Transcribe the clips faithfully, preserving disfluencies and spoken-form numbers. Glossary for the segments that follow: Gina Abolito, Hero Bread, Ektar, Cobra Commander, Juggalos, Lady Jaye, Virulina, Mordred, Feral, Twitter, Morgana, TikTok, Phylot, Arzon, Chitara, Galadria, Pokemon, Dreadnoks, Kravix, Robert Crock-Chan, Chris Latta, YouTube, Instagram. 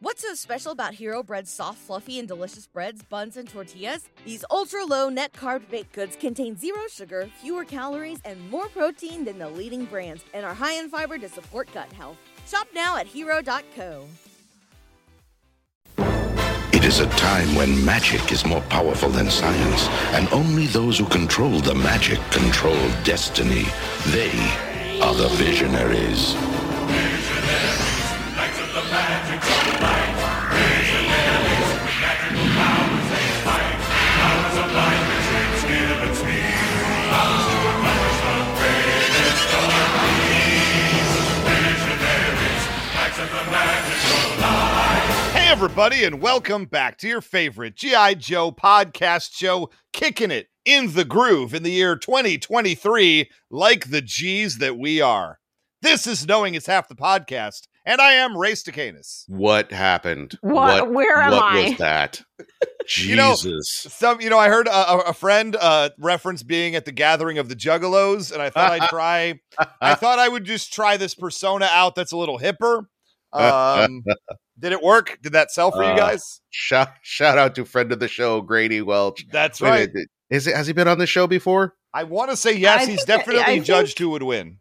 What's so special about Hero Bread's soft, fluffy, and delicious breads, buns, and tortillas? These ultra-low net-carb baked goods contain zero sugar, fewer calories, and more protein than the leading brands, and are high in fiber to support gut health. Shop now at hero dot co. It is a time when magic is more powerful than science, and only those who control the magic control destiny. They are the Visionaries. Hey everybody, and welcome back to your favorite G I. Joe podcast show, kicking it in the groove in the year twenty twenty-three, like the G's that we are. This is Knowing Is Half the Podcast, and I am Ray Stekanis. What happened? What? what where am what I? What was that? Jesus. You know, some, you know, I heard a, a friend uh, reference being at the gathering of the Juggalos, and I thought I'd try. I thought I would just try this persona out that's a little hipper. Um, did it work? Did that sell for uh, you guys? Shout, shout out to friend of the show, Grady Welch. That's Wait, right. Is it? Has he been on the show before? I want to say yes. I he's definitely I, I judged think, who would win.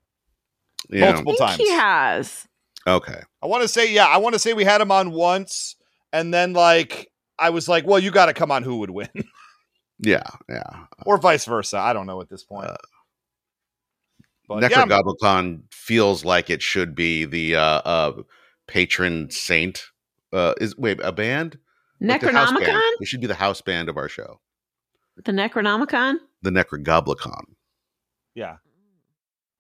Yeah. Multiple I think times. He has. Okay. I want to say, yeah, I want to say we had him on once, and then like I was like, well, you got to come on who would win. yeah, yeah. Or vice versa. I don't know at this point. Uh, Necrogoblikon yeah, feels like it should be the uh, uh, patron saint. Uh, is wait a band? Necronomicon? Like band. It should be the house band of our show. The Necronomicon? The Necrogoblikon. Yeah.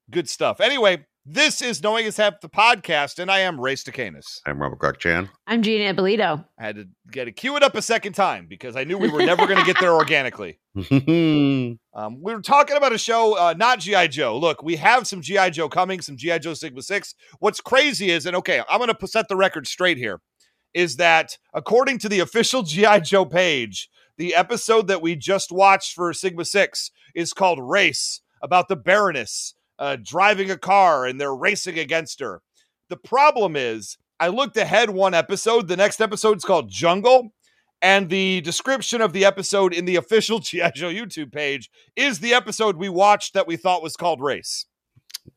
Good stuff. Anyway. This is Knowing Is Half the Podcast, and I am Ray Stekanis. I'm Robert Crock-Chan. I'm Gina Abolito. I had to get to cue it up a second time because I knew we were never going to get there organically. um, we were talking about a show, uh, not G I. Joe. Look, we have some G I. Joe coming, some G I. Joe Sigma six. What's crazy is, and okay, I'm going to set the record straight here, is that according to the official G I. Joe page, the episode that we just watched for Sigma six is called Race, about the Baroness. Uh, driving a car and they're racing against her. The problem is, I looked ahead one episode. The next episode's called Jungle, and the description of the episode in the official G I. Joe YouTube page is the episode we watched that we thought was called Race.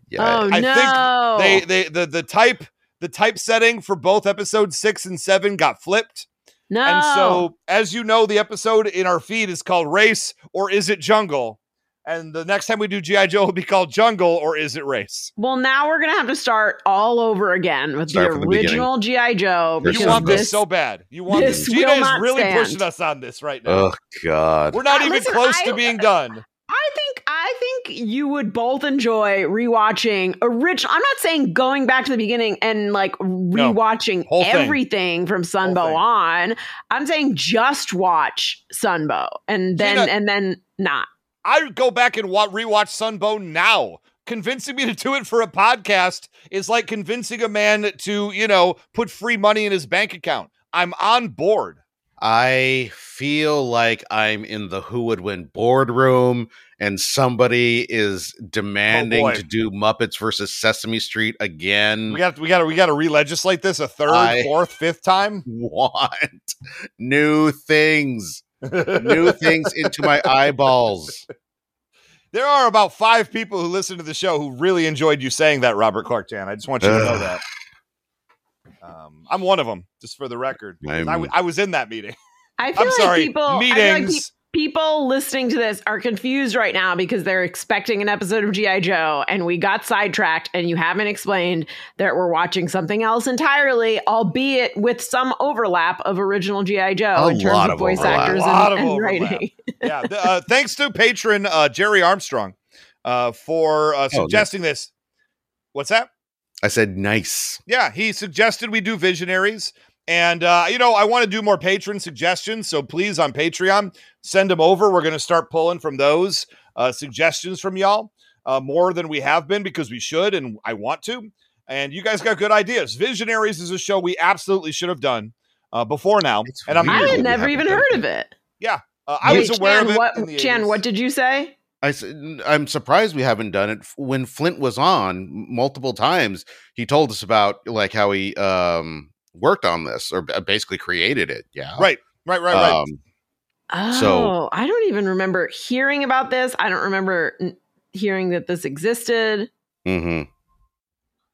Yeah, oh, I no. think they, they the the type the type setting for both episodes six and seven got flipped. No, and so as you know, the episode in our feed is called Race, or is it Jungle? And the next time we do G I. Joe will be called Jungle, or is it Race? Well, now we're going to have to start all over again with start the original G I. Joe. You want this so bad. You want this. this. Gina is really stand. pushing us on this right now. Oh, God. We're not uh, even listen, close I, to being done. I think I think you would both enjoy rewatching a rich. I'm not saying going back to the beginning and like rewatching no, everything from Sunbow on. I'm saying just watch Sunbow and then Gina, and then not. I go back and wa- rewatch Sunbow now. Convincing me to do it for a podcast is like convincing a man to, you know, put free money in his bank account. I'm on board. I feel like I'm in the Who Would Win boardroom and somebody is demanding oh to do Muppets versus Sesame Street again. We got we got to we got to re-legislate this a third, I fourth, fifth time. Want new things. New things into my eyeballs. There are about five people who listen to the show who really enjoyed you saying that, Robert Crock-Chan. I just want you to know that. Um, I'm one of them, just for the record. I, w- I was in that meeting. I feel I'm like sorry, people, meetings. I feel like pe- people listening to this are confused right now because they're expecting an episode of G I. Joe, and we got sidetracked, and you haven't explained that we're watching something else entirely, albeit with some overlap of original G I. Joe a in terms of voice overlap. actors and, and writing. yeah, th- uh, thanks to patron uh, Jerry Armstrong uh, for uh, suggesting oh, yeah. this. What's that? I said nice. Yeah, he suggested we do Visionaries. And, uh, you know, I want to do more patron suggestions, so please, on Patreon, send them over. We're going to start pulling from those uh, suggestions from y'all uh, more than we have been because we should and I want to. And you guys got good ideas. Visionaries is a show we absolutely should have done uh, before now. It's and I'm I had never even heard it. of it. Yeah. Uh, I Wait, was aware Chan, of it. What, Chan, eighties. What did you say? I, I'm surprised we haven't done it. When Flint was on multiple times, he told us about like how he... Um, worked on this or basically created it. Yeah. Right. Right. Right. Right. Um, oh, so, I don't even remember hearing about this. I don't remember n- hearing that this existed. Mm-hmm.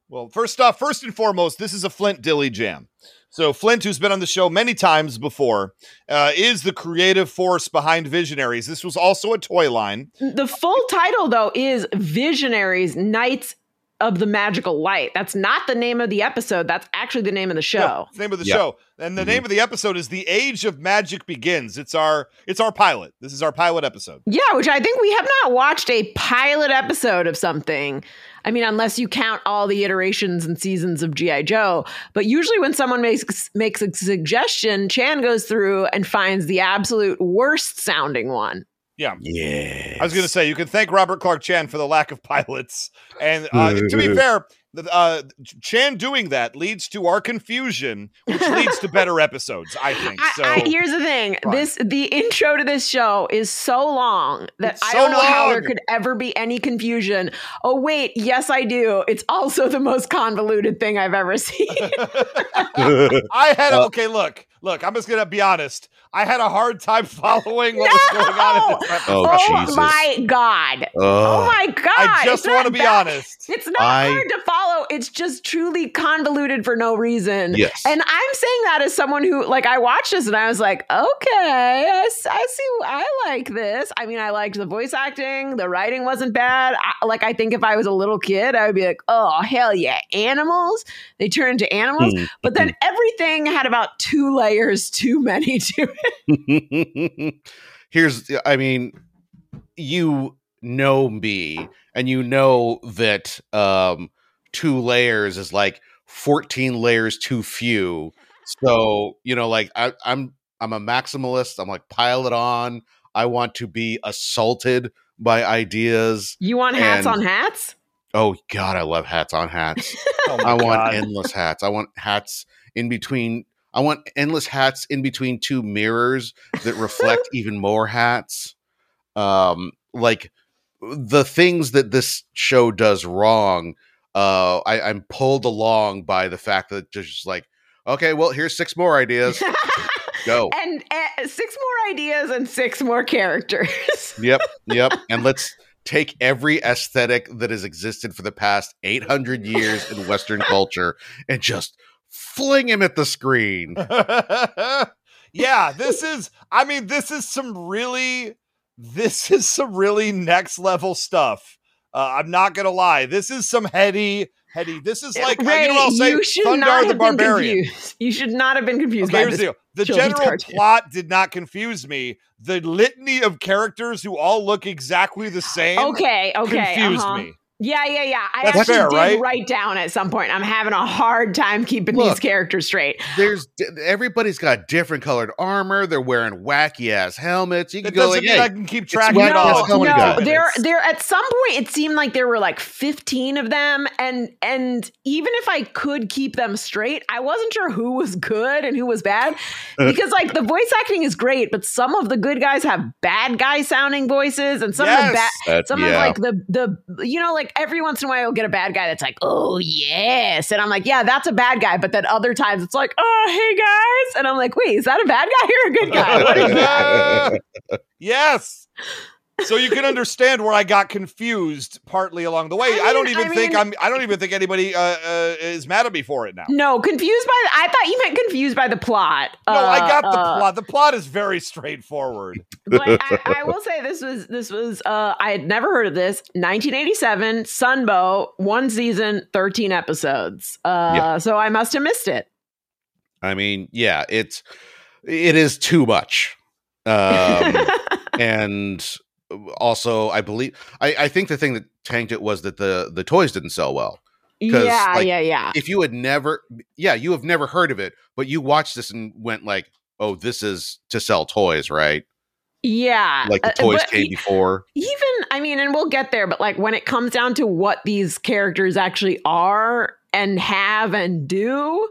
Well, first off, first and foremost, this is a Flint Dille jam. So Flint, who's been on the show many times before, uh, is the creative force behind Visionaries. This was also a toy line. The full title, though, is Visionaries, Knights of the Magical Light. That's not the name of the episode. That's actually the name of the show. No, it's the name of the yeah. show. And the mm-hmm. name of the episode is The Age of Magic Begins. It's our it's our pilot. This is our pilot episode. Yeah, which I think we have not watched a pilot episode of something. I mean, unless you count all the iterations and seasons of G I Joe. But usually when someone makes makes a suggestion, Chan goes through and finds the absolute worst sounding one. Yeah. Yes. I was going to say, you can thank Robert Crock-Chan for the lack of pilots. And uh, to be fair, uh, Chan doing that leads to our confusion, which leads to better episodes, I think. So I, I, here's the thing. Fine. This The intro to this show is so long that so I don't know long. how there could ever be any confusion. Oh, wait. Yes, I do. It's also the most convoluted thing I've ever seen. I had, a, okay, look, look, I'm just going to be honest. I had a hard time following what no! was going on at this episode. Oh, oh Jesus. my God. Ugh. Oh, my God. I just want to be bad. honest. It's not I... hard to follow. It's just truly convoluted for no reason. Yes. And I'm saying that as someone who, like, I watched this and I was like, okay, I, I see. I like this. I mean, I liked the voice acting. The writing wasn't bad. I, like, I think if I was a little kid, I would be like, oh, hell yeah. Animals. They turn into animals. Mm-hmm. But then everything had about two layers too many to it. Here's, I mean, you know me, and you know that um, two layers is like fourteen layers too few. So, you know, like I, I'm, I'm a maximalist. I'm like, pile it on. I want to be assaulted by ideas. You want hats and, on hats? Oh God, I love hats on hats. oh I God. want endless hats. I want hats in between. I want endless hats in between two mirrors that reflect even more hats. Um, like the things that this show does wrong, uh, I, I'm pulled along by the fact that just like, okay, well, here's six more ideas. Go. And uh, six more ideas and six more characters. Yep. Yep. And let's take every aesthetic that has existed for the past eight hundred years in Western culture and just fling him at the screen. Yeah, this is, I mean, this is some really, this is some really next level stuff. Uh, I'm not going to lie. This is some heady, heady. This is like, Ray, you know what I'll say? Thundar the Barbarian. Confused. You should not have been confused okay, by this. The, the general cartoon. plot did not confuse me. The litany of characters who all look exactly the same okay, okay, confused uh-huh. me. Yeah, yeah, yeah. I That's actually fair, did right? write down at some point. I'm having a hard time keeping Look, these characters straight. There's everybody's got different colored armor. They're wearing wacky ass helmets. You can that go like, hey, I can keep track of it all. No, no, there, there. At some point, it seemed like there were like fifteen of them, and and even if I could keep them straight, I wasn't sure who was good and who was bad because like the voice acting is great, but some of the good guys have bad guy sounding voices, and some yes, of the ba- that, some yeah. of like the the you know like. Like every once in a while, you'll get a bad guy that's like, oh, yes. And I'm like, yeah, that's a bad guy. But then other times it's like, oh, hey, guys. And I'm like, wait, is that a bad guy or a good guy? What is that? Yes. So you can understand where I got confused partly along the way. I, mean, I don't even I mean, think I'm. I don't even think anybody uh, uh, is mad at me for it now. No, confused by. The, I thought you meant confused by the plot. No, uh, I got the uh, plot. The plot is very straightforward. But I, I will say this was this was. Uh, I had never heard of this. nineteen eighty-seven Sunbow, one season, thirteen episodes. Uh, yeah. So I must have missed it. I mean, yeah, it's it is too much, um, and. Also, I believe I, I think the thing that tanked it was that the the toys didn't sell well. Yeah, like, yeah, yeah. If you had never, yeah, you have never heard of it, but you watched this and went like, "Oh, this is to sell toys, right?" Yeah, like the toys uh, came before. Even, I mean, and we'll get there, but like when it comes down to what these characters actually are and have and do,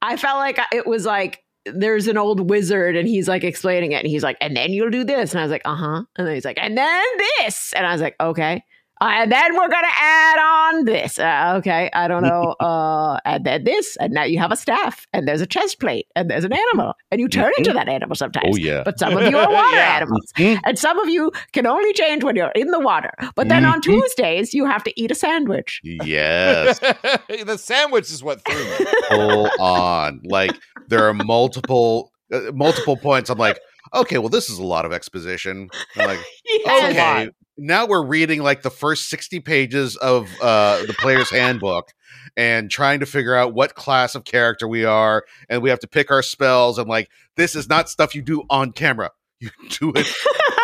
I felt like it was like. There's an old wizard and he's like explaining it and he's like, and then you'll do this. And I was like, uh-huh. And then he's like, and then this. And I was like, okay. Uh, and then we're going to add on this. Uh, okay, I don't know. Uh, and then this. And now you have a staff. And there's a chest plate. And there's an animal. And you turn mm-hmm. into that animal sometimes. Oh, yeah. But some of you are water yeah. animals. Mm-hmm. And some of you can only change when you're in the water. But then mm-hmm. on Tuesdays, you have to eat a sandwich. Yes. The sandwich is what threw me. Full on. Like, there are multiple uh, multiple points. I'm like, okay, well, this is a lot of exposition. I'm like, yes. Okay. Now we're reading like the first sixty pages of uh, the player's handbook and trying to figure out what class of character we are. And we have to pick our spells. And like, this is not stuff you do on camera. You do it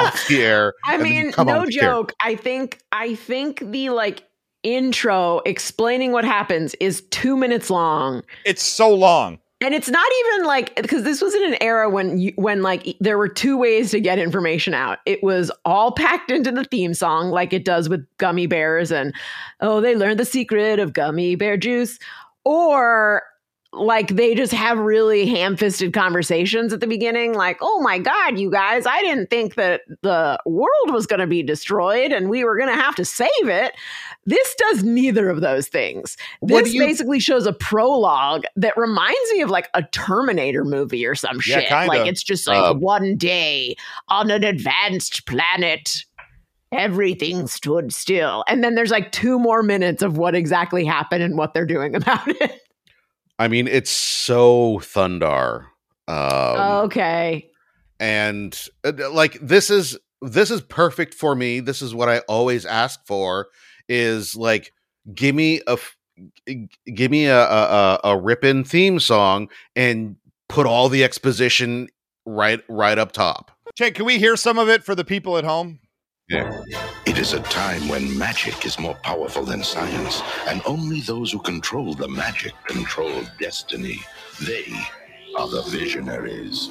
off the air. I mean, no joke. I think, I think the like intro explaining what happens is two minutes long. It's so long. And it's not even like, because this was in an era when you, when like there were two ways to get information out. It was all packed into the theme song, like it does with gummy bears and, oh, they learned the secret of gummy bear juice. Or like they just have really ham-fisted conversations at the beginning. Like, oh my God, you guys, I didn't think that the world was going to be destroyed and we were going to have to save it. This does neither of those things. This you- basically shows a prologue that reminds me of like a Terminator movie or some yeah, shit. Kinda. Like it's just like um, one day on an advanced planet, everything stood still. And then there's like two more minutes of what exactly happened and what they're doing about it. I mean, it's so Thundar. Um, okay. And uh, like, this is, this is perfect for me. This is what I always ask for. Is like, give me a give me a a, a rippin' theme song and put all the exposition right right up top. Jake, can we hear some of it for the people at home? Yeah. It is a time when magic is more powerful than science, and only those who control the magic control destiny. They are the visionaries.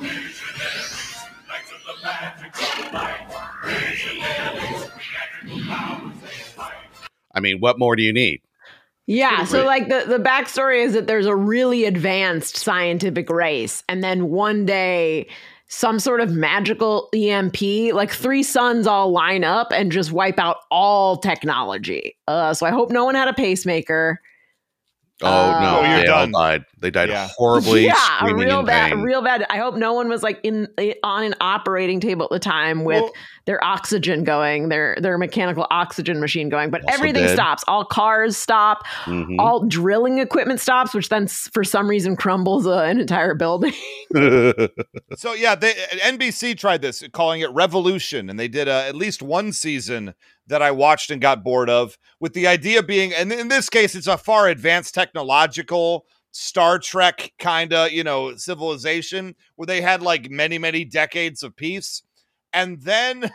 Visionaries, Knights of the Magical Light. Visionaries, magical powers they fight. I mean, what more do you need? Yeah, so like the, the backstory is that there's a really advanced scientific race, and then one day some sort of magical E M P, like three suns all line up and just wipe out all technology. Uh, so I hope no one had a pacemaker. Oh, uh, no, you're they done. All died. They died yeah. horribly. Yeah, a real bad, pain. real bad. I hope no one was like in on an operating table at the time with well, their oxygen going, their their mechanical oxygen machine going. But everything dead. stops. All cars stop. Mm-hmm. All drilling equipment stops, which then for some reason crumbles uh, an entire building. So yeah, they, N B C tried this, calling it Revolution, and they did uh, at least one season that I watched and got bored of, with the idea being, and in this case, it's a far advanced technological Star Trek kind of, you know, civilization where they had like many, many decades of peace. And then,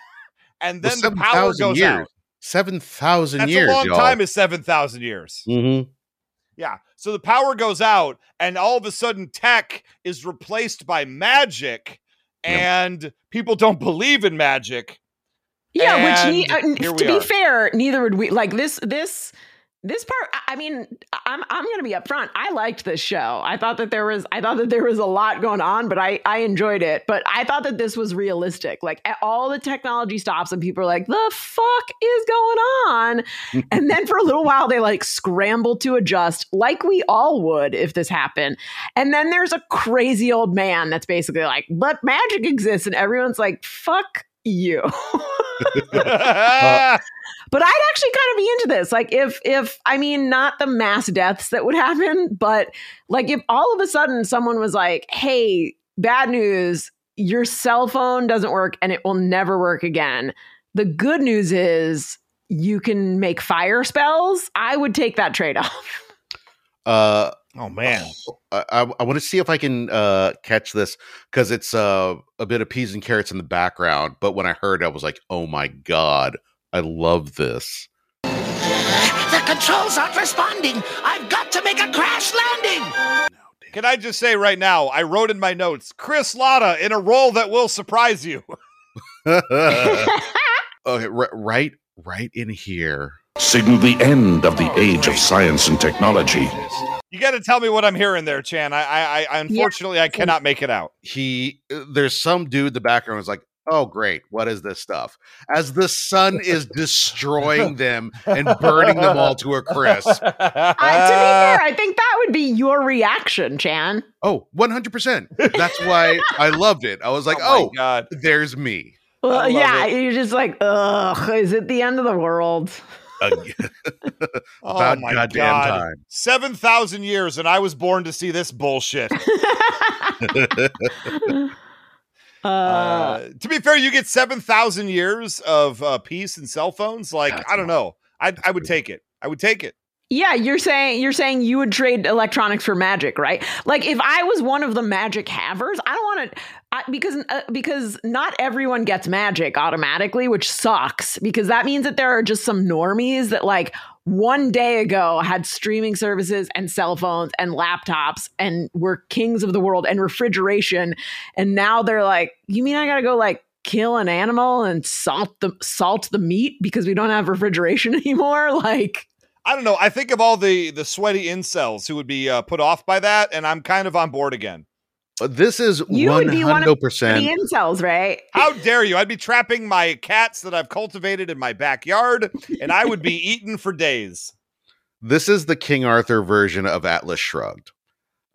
and then well, the power goes years. out. seven thousand years. That's a long y'all. time is seven thousand years. Mm-hmm. Yeah. So the power goes out and all of a sudden tech is replaced by magic yeah. and people don't believe in magic. Yeah, and which ne- uh, to be are. fair, neither would we. Like this, this, this part. I mean, I'm I'm going to be upfront. I liked this show. I thought that there was, I thought that there was a lot going on, but I I enjoyed it. But I thought that this was realistic. Like all the technology stops, and people are like, "The fuck is going on?" And then for a little while, they like scramble to adjust, like we all would if this happened. And then there's a crazy old man that's basically like, "But magic exists," and everyone's like, "Fuck you." uh, but I'd actually kind of be into this. Like if, if, I mean, not the mass deaths that would happen, but like if all of a sudden someone was like, hey, bad news, your cell phone doesn't work and it will never work again. The good news is you can make fire spells. I would take that trade-off. Uh, oh man. I, I, I want to see if I can uh, catch this because it's uh, a bit of peas and carrots in the background. But when I heard it, I was like, oh my God, I love this. The controls aren't responding. I've got to make a crash landing. Can I just say right now, I wrote in my notes, Chris Latta in a role that will surprise you. Okay, r- right, right in here. Signal the end of the age of science and technology. You got to tell me what I'm hearing there, Chan. I, I, I unfortunately, yeah. I cannot make it out. He, there's some dude in the background who's like, oh, great, what is this stuff? As the sun is destroying them and burning them all to a crisp. Uh, to be fair, I think that would be your reaction, Chan. Oh, one hundred percent. That's why I loved it. I was like, oh, oh God, there's me. Well, yeah, it. You're just like, ugh, is it the end of the world? About oh my goddamn God. Time. seven thousand years and I was born to see this bullshit. Uh, uh, to be fair, you get seven thousand years of uh, peace and cell phones. Like, I don't know. I I would take it. I would take it. Yeah, you're saying you're saying you would trade electronics for magic, right? Like, if I was one of the magic havers, I don't want to because uh, because not everyone gets magic automatically, which sucks, because that means that there are just some normies that, like, one day ago had streaming services and cell phones and laptops and were kings of the world and refrigeration. And now they're like, you mean I got to go, like, kill an animal and salt the salt the meat because we don't have refrigeration anymore? Like, I don't know. I think of all the the sweaty incels who would be uh, put off by that, and I'm kind of on board again. This is one hundred percent incels, right? How dare you? I'd be trapping my cats that I've cultivated in my backyard, and I would be eaten for days. This is the King Arthur version of Atlas Shrugged.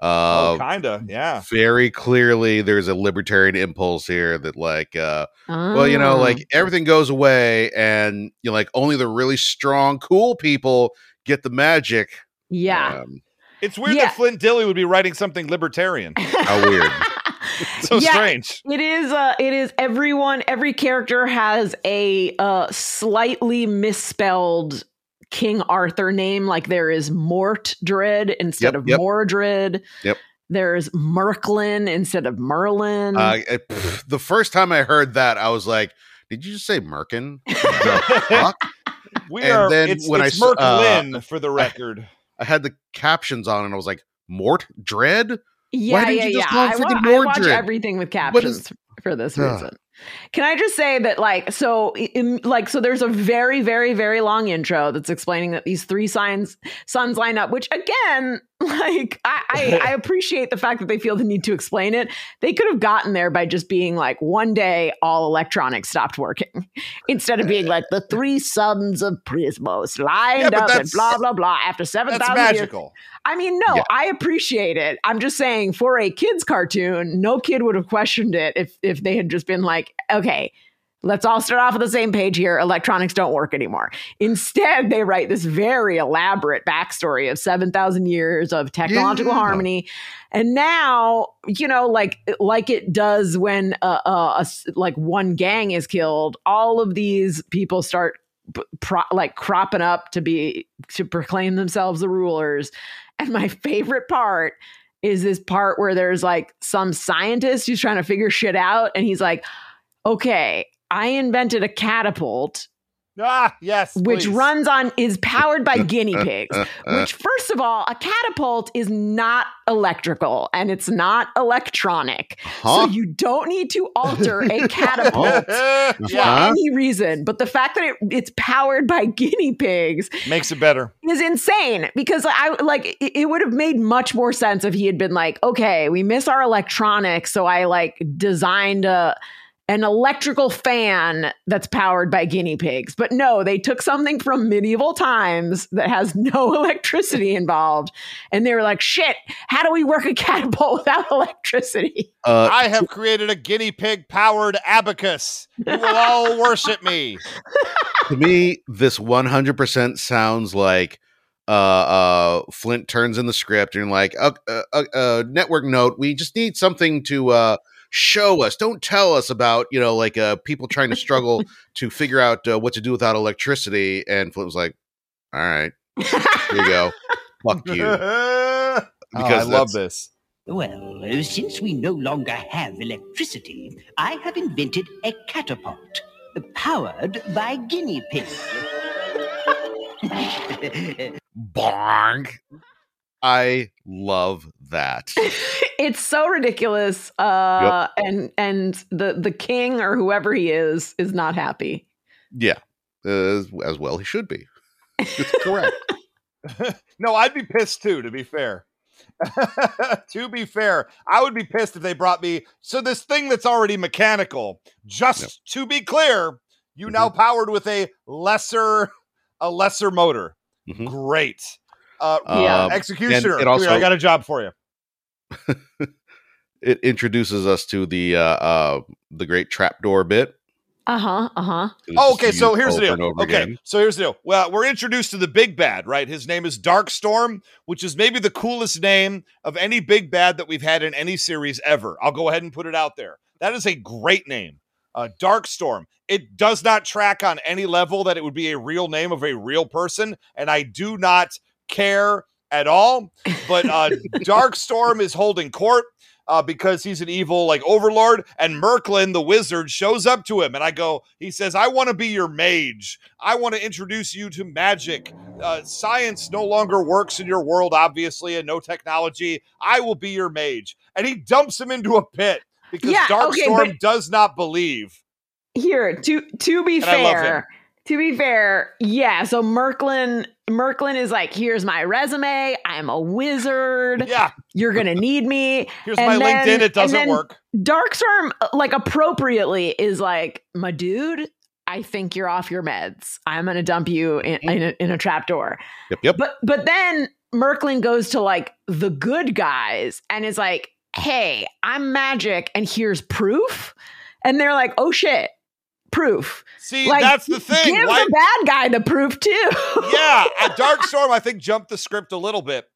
Uh, oh, kinda, yeah. Very clearly, there's a libertarian impulse here that, like, uh, oh. well, you know, like, everything goes away, and you know, like, only the really strong, cool people get the magic. Yeah, um, it's weird yeah. that Flint Dille would be writing something libertarian. How weird! So yeah, strange. It is. Uh, it is. Everyone, every character has a uh, slightly misspelled King Arthur name. Like, there is Mordred instead yep, of yep. Mordred. Yep. There's Merklynn instead of Merlin. Uh, it, pff, the first time I heard that, I was like, "Did you just say Merkin?" The fuck? We and are. Then it's when it's I Merklynn uh, for the record. I, I had the captions on, and I was like, "Mordred? Yeah, Why didn't yeah, you just yeah. Call I, wa- Mordred? I watch everything with captions is- for this reason. Can I just say that, like, so in, like, so there's a very, very, very long intro that's explaining that these three signs suns line up, which, again, like, I, I, I appreciate the fact that they feel the need to explain it. They could have gotten there by just being like, one day all electronics stopped working, instead of being like, the three suns of Prismos lined yeah, up and blah, blah, blah. After seven thousand years. That's magical. I mean, no, yeah. I appreciate it. I'm just saying, for a kid's cartoon, no kid would have questioned it if, if they had just been like, okay, let's all start off on the same page here. Electronics don't work anymore. Instead, they write this very elaborate backstory of seven thousand years of technological yeah. harmony. And now, you know, like like it does when uh, uh, a, like one gang is killed, all of these people start pro- like cropping up to be to proclaim themselves the rulers. And my favorite part is this part where there's, like, some scientist who's trying to figure shit out, and he's like, okay, I invented a catapult. Ah, yes. Which please. runs on, is powered by guinea pigs, which, first of all, a catapult is not electrical and it's not electronic. Huh? So you don't need to alter a catapult huh? for yeah. any reason. But the fact that it, it's powered by guinea pigs makes it better. Is insane, because I like it, it would have made much more sense if he had been like, okay, we miss our electronics, so I, like, designed a an electrical fan that's powered by guinea pigs. But no, they took something from medieval times that has no electricity involved, and they were like, shit, how do we work a catapult without electricity? Uh, I have created a guinea pig powered abacus. You will all worship me. To me, this one hundred percent sounds like uh, uh, Flint turns in the script and, like, a uh, uh, uh, network note, we just need something to uh, show us, don't tell us about, you know, like, uh, people trying to struggle to figure out uh, what to do without electricity. And Flint was like, all right, here you go. Fuck you. Because oh, I love this. Well, since we no longer have electricity, I have invented a catapult powered by guinea pigs. Bonk. I love that. It's so ridiculous. Uh, yep. And and the, the king, or whoever he is, is not happy. Yeah, uh, as well he should be. It's correct. No, I'd be pissed too, to be fair. To be fair, I would be pissed if they brought me. So this thing that's already mechanical, just yep. to be clear, you mm-hmm. now powered with a lesser, a lesser motor. Mm-hmm. Great. Uh, um, Executioner, it also, here, I got a job for you. It introduces us to the uh, uh, the great trapdoor bit. Uh-huh, uh-huh. Oh, okay, so here's the deal. Okay, again. so here's the deal. Well, we're introduced to the big bad, right? His name is Darkstorm, which is maybe the coolest name of any big bad that we've had in any series ever. I'll go ahead and put it out there. That is a great name, uh, Darkstorm. It does not track on any level that it would be a real name of a real person, and I do not care at all, but uh, Darkstorm is holding court. Uh, because he's an evil, like, overlord, and Merklynn, the wizard, shows up to him, and I go, he says, I want to be your mage. I want to introduce you to magic. Uh, science no longer works in your world, obviously, and no technology. I will be your mage. And he dumps him into a pit, because yeah, Darkstorm okay, but- does not believe. Here, to, to be and fair... To be fair, yeah, so Merklynn, Merklynn is like, here's my resume, I'm a wizard, yeah. you're going to need me. Here's and my then, LinkedIn, it doesn't work. Darkstorm, like, appropriately is like, my dude, I think you're off your meds. I'm going to dump you in, in, a, in a trapdoor. Yep, yep. But, but then Merklynn goes to, like, the good guys and is like, hey, I'm magic and here's proof. And they're like, oh, shit. Proof. See, like, that's the thing. Give Why? the bad guy the proof too. Yeah, Darkstorm, I think, jumped the script a little bit.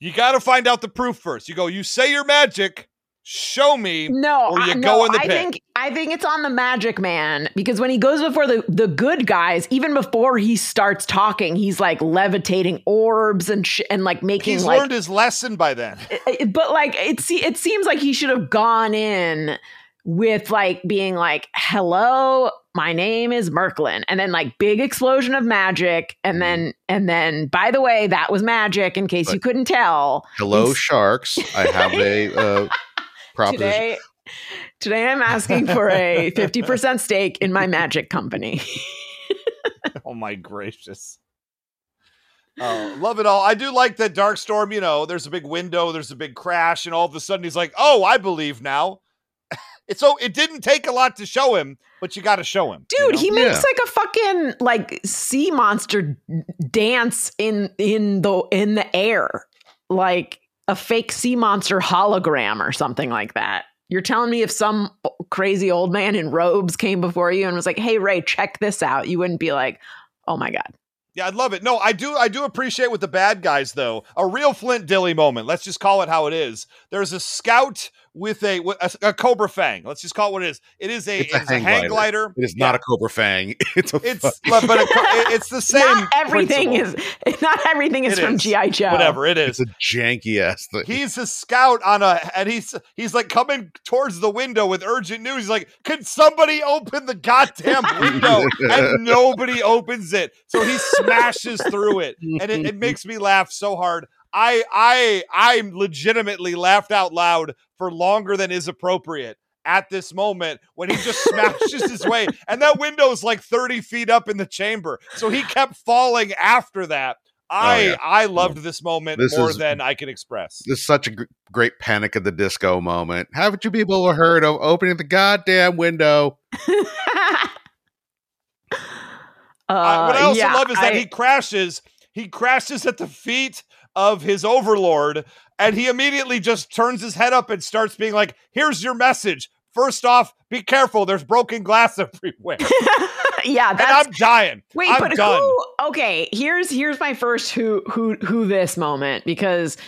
You got to find out the proof first. You go. You say you're magic. Show me. No, or you I, go no, in the pit. I think I think it's on the magic man because when he goes before the the good guys, even before he starts talking, he's like levitating orbs and sh- and like making. He's like, learned his lesson by then. But like it, it seems like he should have gone in. With like being like, hello, my name is Merklynn. And then like big explosion of magic. And then, and then by the way, that was magic in case but you couldn't tell. Hello, it's- sharks. I have a uh, proposition. Today, today I'm asking for a fifty percent stake in my magic company. Oh my gracious. Oh, love it all. I do like that Darkstorm, you know, there's a big window, there's a big crash. And all of a sudden he's like, oh, I believe now. It's so it didn't take a lot to show him, but you got to show him, dude. You know? He makes yeah. like a fucking like sea monster dance in in the in the air, like a fake sea monster hologram or something like that. You're telling me if some crazy old man in robes came before you and was like, "Hey, Ray, check this out," you wouldn't be like, "Oh my god." Yeah, I love it. No, I do. I do appreciate with the bad guys, though. A real Flint Dille moment. Let's just call it how it is. There's a scout with a a, a cobra fang. Let's just call it what it is. It is a, it's a, it's hang, a hang glider. glider. It is yeah. not a cobra fang. It's a it's but, but a, it's the same. Not everything principle. is not everything is it from G I. Joe. Whatever it is, it's a janky ass thing. He's a scout on a and he's he's like coming towards the window with urgent news. He's like, can somebody open the goddamn window? And nobody opens it. So he's. Smashes through it, and it, it makes me laugh so hard. I I I legitimately laughed out loud for longer than is appropriate at this moment when he just smashes his way, and that window's like thirty feet up in the chamber, so he kept falling after that. I oh, yeah. I loved this moment this more is, than I can express. This is such a g- great Panic at the Disco moment. Haven't you people heard of opening the goddamn window? Uh, uh, what I also yeah, love is that I, he crashes. He crashes at the feet of his overlord, and he immediately just turns his head up and starts being like, here's your message. First off, be careful. There's broken glass everywhere. Yeah, that's... And I'm dying. Wait, I'm but done. who... Okay, here's here's my first who who who this moment, because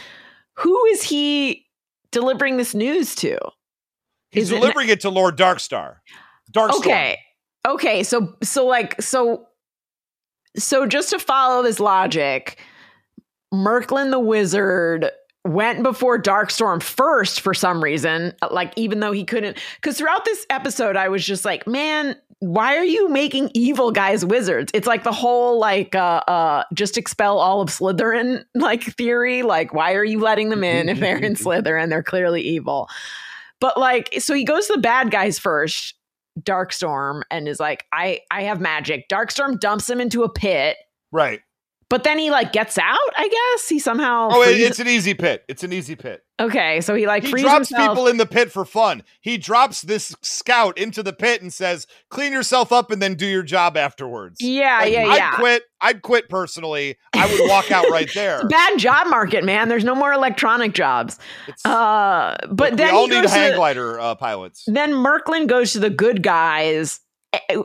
who is he delivering this news to? He's is delivering it, it to Lord Darkstar. Darkstorm. Okay, okay, so so like... so. So just to follow this logic, Merklynn the wizard went before Darkstorm first for some reason, like even though he couldn't, because throughout this episode, I was just like, man, why are you making evil guys wizards? It's like the whole like uh, uh, just expel all of Slytherin like theory. Like, why are you letting them in if they're in Slytherin? They're clearly evil. But like, so he goes to the bad guys first. Darkstorm and is like, I, I have magic. Darkstorm dumps him into a pit. Right. But then he like gets out, I guess. He somehow. Oh, freezes. It's an easy pit. It's an easy pit. Okay, so he like he drops himself. people in the pit for fun. He drops this scout into the pit and says, "Clean yourself up and then do your job afterwards." Yeah, like, yeah, I'd yeah. I'd quit. I'd quit personally. I would walk out right there. It's a bad job market, man. There's no more electronic jobs. It's, uh, but we then we all need hang the, glider uh, pilots. Then Merklynn goes to the good guys.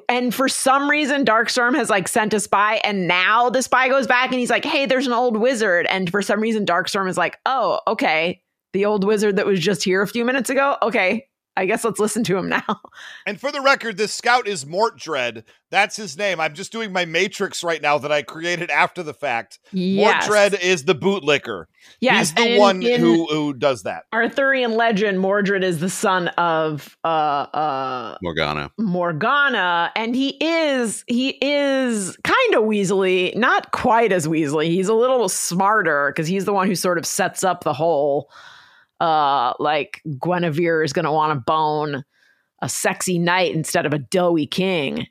And for some reason, Darkstorm has like sent a spy, and now the spy goes back and he's like, "Hey, there's an old wizard." And for some reason, Darkstorm is like, "Oh, okay, the old wizard that was just here a few minutes ago. Okay, I guess let's listen to him now." And for the record, this scout is Mordred. That's his name. I'm just doing my matrix right now that I created after the fact. Yes. Mordred is the bootlicker. Yes, he's the in, one in who who does that. Arthurian legend, Mordred is the son of uh, uh, Morgana. Morgana, and he is he is kind of Weasley, not quite as Weasley. He's a little smarter because he's the one who sort of sets up the whole uh, like Guinevere is going to want to bone a sexy knight instead of a doughy king.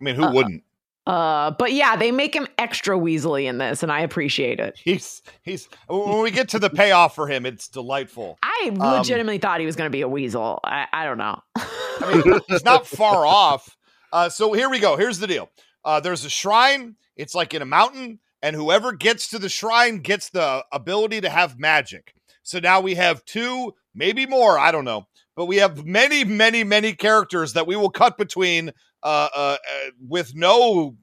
I mean, who uh, wouldn't? Uh, but yeah, they make him extra Weasley in this, and I appreciate it. He's he's when we get to the payoff for him, it's delightful. I legitimately um, thought he was going to be a weasel. I, I don't know. I mean, he's not far off. Uh, so here we go. Here's the deal. Uh, there's a shrine. It's like in a mountain, and whoever gets to the shrine gets the ability to have magic. So now we have two, maybe more. I don't know, but we have many, many, many characters that we will cut between. Uh, uh, uh, with no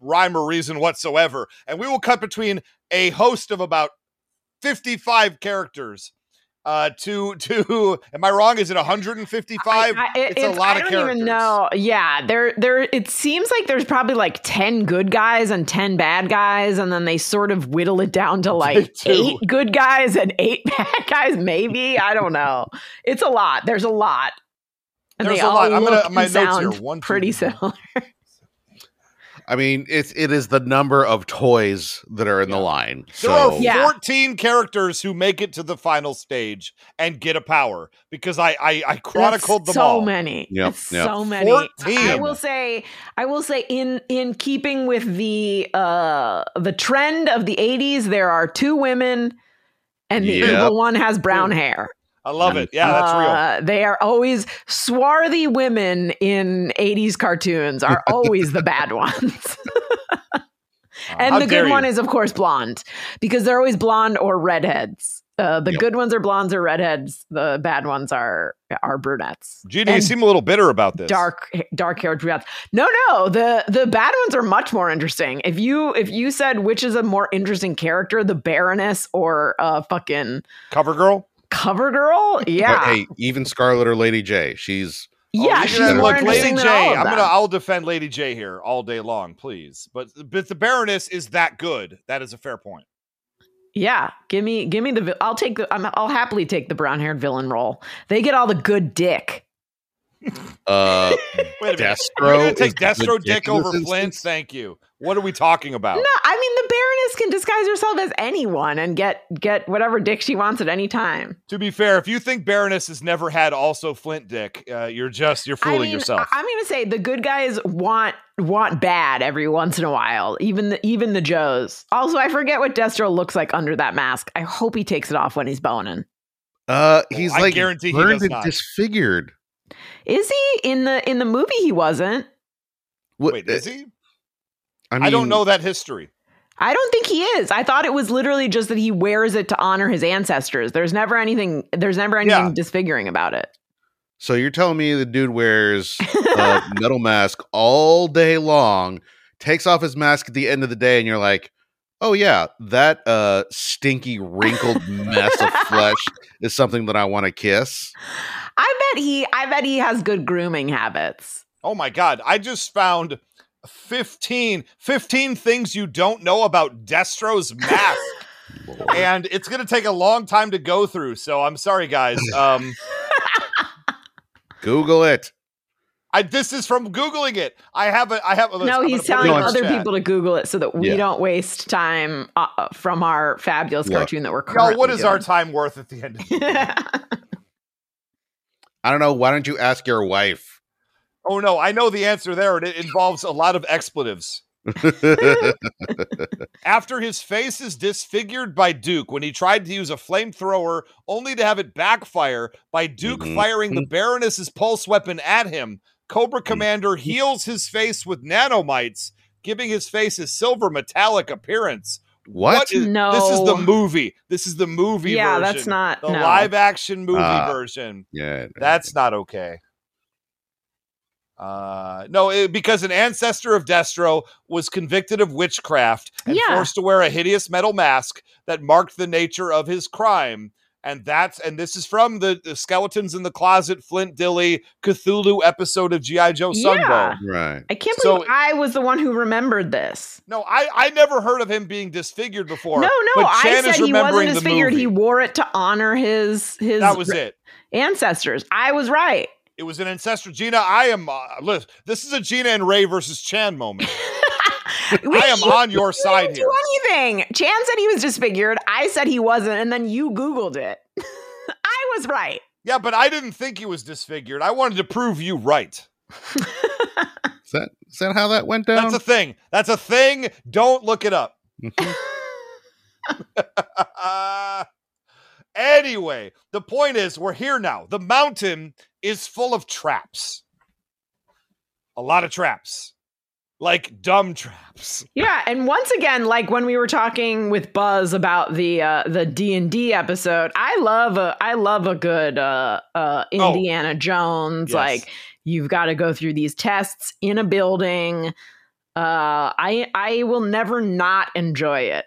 rhyme or reason whatsoever. And we will cut between a host of about fifty-five characters uh, to, to, am I wrong? Is it one hundred fifty-five? I, I, it, it's, it's a lot I of characters. I don't even know. Yeah. There, there, it seems like there's probably like ten good guys and ten bad guys. And then they sort of whittle it down to like eight good guys and eight bad guys. Maybe. I don't know. It's a lot. There's a lot. And There's a lot. I'm gonna my notes here. One, two, pretty similar. I mean, it's it is the number of toys that are in yeah. the line. There so. are yeah. fourteen characters who make it to the final stage and get a power because I I, I chronicled That's them so all. Many. Yep. Yep. So many. So many. I will say, I will say, in in keeping with the uh, the trend of the eighties, there are two women, and the yep. evil one has brown hair. I love um, it. Yeah, that's real. Uh, they are always swarthy women in eighties cartoons are always the bad ones. And uh, the good you. one is, of course, blonde because they're always blonde or redheads. Uh, the yep. good ones are blondes or redheads. The bad ones are are brunettes. Gina, you seem a little bitter about this. Dark, dark-haired brunettes. No, no. The the bad ones are much more interesting. If you if you said which is a more interesting character, the Baroness or uh, fucking Covergirl. Covergirl, yeah. But, hey, even Scarlet or Lady Jaye, she's yeah. Oh, she's more look, Lady Jaye. I'm gonna, I'll defend Lady Jaye here all day long, please. But but the Baroness is that good. That is a fair point. Yeah, give me, give me the. I'll take the. I'm, I'll happily take the brown-haired villain role. They get all the good dick. Uh, Wait a minute. Destro, we're gonna take Destro dick over Flint. Thank you. What are we talking about? No, I mean the Baroness can disguise herself as anyone and get get whatever dick she wants at any time. To be fair, if you think Baroness has never had also Flint dick, uh, you're just you're fooling I mean, yourself. I'm gonna say the good guys want want bad every once in a while, even the even the Joes. Also, I forget what Destro looks like under that mask. I hope he takes it off when he's boning. Uh, he's oh, like burned he and not. disfigured. Is he in the in the movie? He wasn't. What, Wait, is he? I, mean, I don't know that history. I don't think he is. I thought it was literally just that he wears it to honor his ancestors. There's never anything. There's never anything yeah. disfiguring about it. So you're telling me the dude wears a metal mask all day long, takes off his mask at the end of the day, and you're like, "Oh yeah, that uh, stinky, wrinkled mess of flesh is something that I want to kiss." I bet he. I bet he has good grooming habits. Oh my God! I just found fifteen, fifteen things you don't know about Destro's mask, and it's going to take a long time to go through. So I'm sorry, guys. Um, Google it. I, this is from Googling it. I have a. I have a. No, I'm he's telling other chat. people to Google it so that we yeah. don't waste time uh, from our fabulous yeah. cartoon that we're currently Y'all, what is doing. Our time worth at the end of the day? I don't know. Why don't you ask your wife? Oh, no. I know the answer there, and it involves a lot of expletives. After his face is disfigured by Duke when he tried to use a flamethrower only to have it backfire by Duke mm-hmm. firing the Baroness's pulse weapon at him, Cobra Commander heals his face with nanomites, giving his face a silver metallic appearance. What? what is, no. This is the movie. This is the movie yeah, version. Yeah, that's not. The no. live action movie uh, version. Yeah. That's not okay. Uh, no, it, because an ancestor of Destro was convicted of witchcraft and yeah. forced to wear a hideous metal mask that marked the nature of his crime. And that's and this is from the, the Skeletons in the Closet, Flint Dille, Cthulhu episode of G I Joe Sunbow. Yeah. Right. I can't believe so, I was the one who remembered this. No, I, I never heard of him being disfigured before. No, no, but Chan I said he wasn't disfigured. He wore it to honor his his that was it. ancestors. I was right. It was an ancestor. Gina, I am uh, this is a Gina and Ray versus Chan moment. Wait, I am you, on your you side didn't here. Do anything. Chan said he was disfigured. I said he wasn't, and then you Googled it. I was right. Yeah, but I didn't think he was disfigured. I wanted to prove you right. Is that is that how that went down? That's a thing. That's a thing. Don't look it up. uh, anyway, the point is, we're here now. The mountain is full of traps. A lot of traps. Like dumb traps. Yeah, and once again, like when we were talking with Buzz about the uh, the D and D episode, I love a I love a good uh, uh, Indiana oh. Jones. Yes. Like you've got to go through these tests in a building. Uh, I I will never not enjoy it.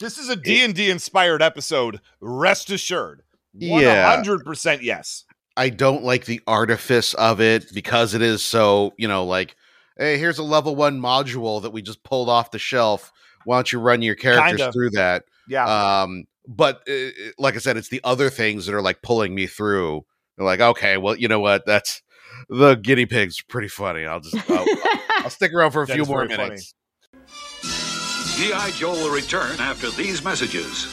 This is a D and D inspired episode. Rest assured, one hundred percent. Yes, I don't like the artifice of it because it is so you know like. Hey, here's a level one module that we just pulled off the shelf. Why don't you run your characters Kinda. through that? Yeah. Um, but uh, like I said, it's the other things that are like pulling me through. They're like, okay, well, you know what? That's the guinea pig's pretty funny. I'll just I'll, I'll stick around for a that few more minutes. G I. Joe will return after these messages.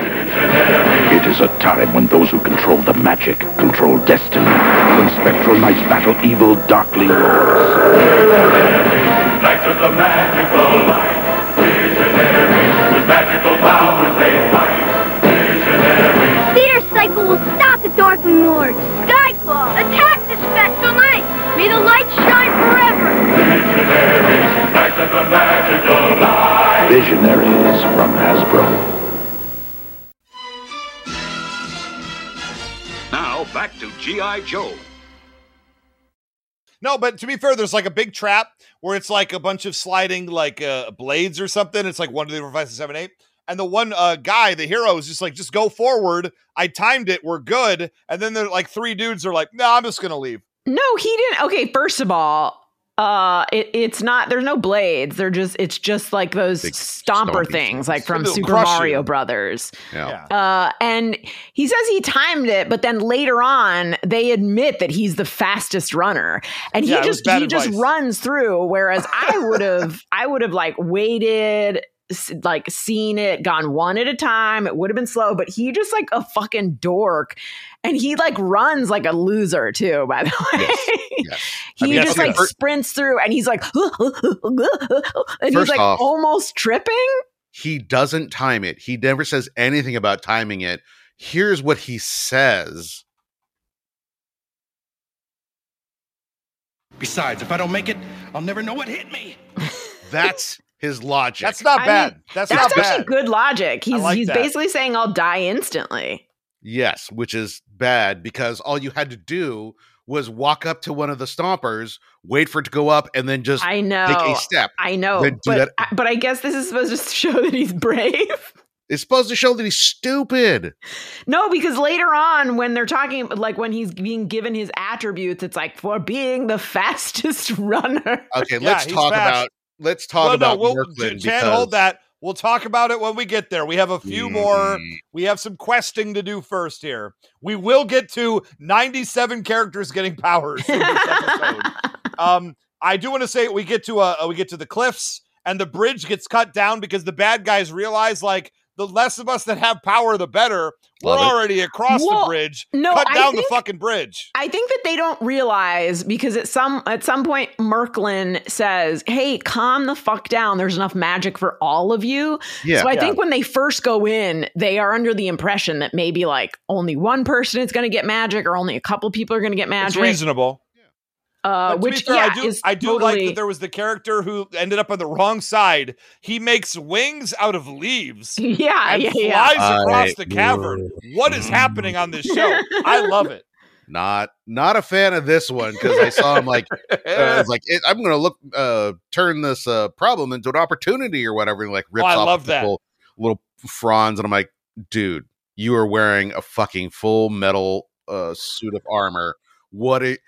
It is a time when those who control the magic control destiny. When spectral knights battle evil darkling lords. Knights of the Magical Light. Visionaries with magical powers they fight. Visionaries. Leader Cycle will stop the darkling lords. Skyclaw, attack the spectral knights. May the light shine forever. Visionaries, Knights of the Magical Light. Visionaries from Hasbro. Back to G I Joe. No, but to be fair, there's like a big trap where it's like a bunch of sliding like uh, blades or something. It's like one, two, three, five, six, seven, eight. And the one uh, guy, the hero, is just like, just go forward. I timed it. We're good. And then there like three dudes are like, no, nah, I'm just going to leave. No, he didn't. Okay, first of all, uh, it, it's not, there's no blades. They're just, it's just like those big stomper things, things like from Super Mario you. Brothers. Yeah. Uh, and he says he timed it, but then later on they admit that he's the fastest runner and he yeah, just, he advice. just runs through. Whereas I would have, I would have like waited, like seen it, gone one at a time. It would have been slow, but he just like a fucking dork. And he like runs like a loser too, by the way. Yes. Yes. He I mean, just like first, sprints through and he's like, uh, uh, uh, uh, and he's like off, almost tripping. He doesn't time it. He never says anything about timing it. Here's what he says. Besides, if I don't make it, I'll never know what hit me. That's his logic. That's not I bad. Mean, that's that's not actually bad. Good logic. He's like he's that. basically saying I'll die instantly. Yes, which is bad because all you had to do was walk up to one of the stompers, wait for it to go up, and then just I know, take a step. I know, but, but I guess this is supposed to show that he's brave. It's supposed to show that he's stupid. No, because later on when they're talking, like when he's being given his attributes, it's like for being the fastest runner. Okay, yeah, let's talk fast. about let's talk well, about no, we'll, Merklynn. Jen, because... hold that. We'll talk about it when we get there. We have a few mm. more. We have some questing to do first here. We will get to ninety-seven characters getting powers in this episode. um, I do want to say we get to uh we get to the cliffs and the bridge gets cut down because the bad guys realize like the less of us that have power, the better. We're Love already it. across well, the bridge. No, Cut down think, the fucking bridge. I think that they don't realize because at some at some point, Merklynn says, hey, calm the fuck down. There's enough magic for all of you. Yeah, so I yeah. think when they first go in, they are under the impression that maybe like only one person is going to get magic or only a couple people are going to get magic. It's reasonable. Uh, which fair, yeah, I do, I do totally... like that there was the character who ended up on the wrong side. He makes wings out of leaves. Yeah, and yeah, flies yeah. across I... the cavern. What is happening on this show? I love it. Not, not a fan of this one because I saw him like, uh, I was like, it, I'm going to look, uh, turn this uh, problem into an opportunity or whatever. And like rips oh, I off love that. Little, little fronds, and I'm like, dude, you are wearing a fucking full metal uh, suit of armor. What it.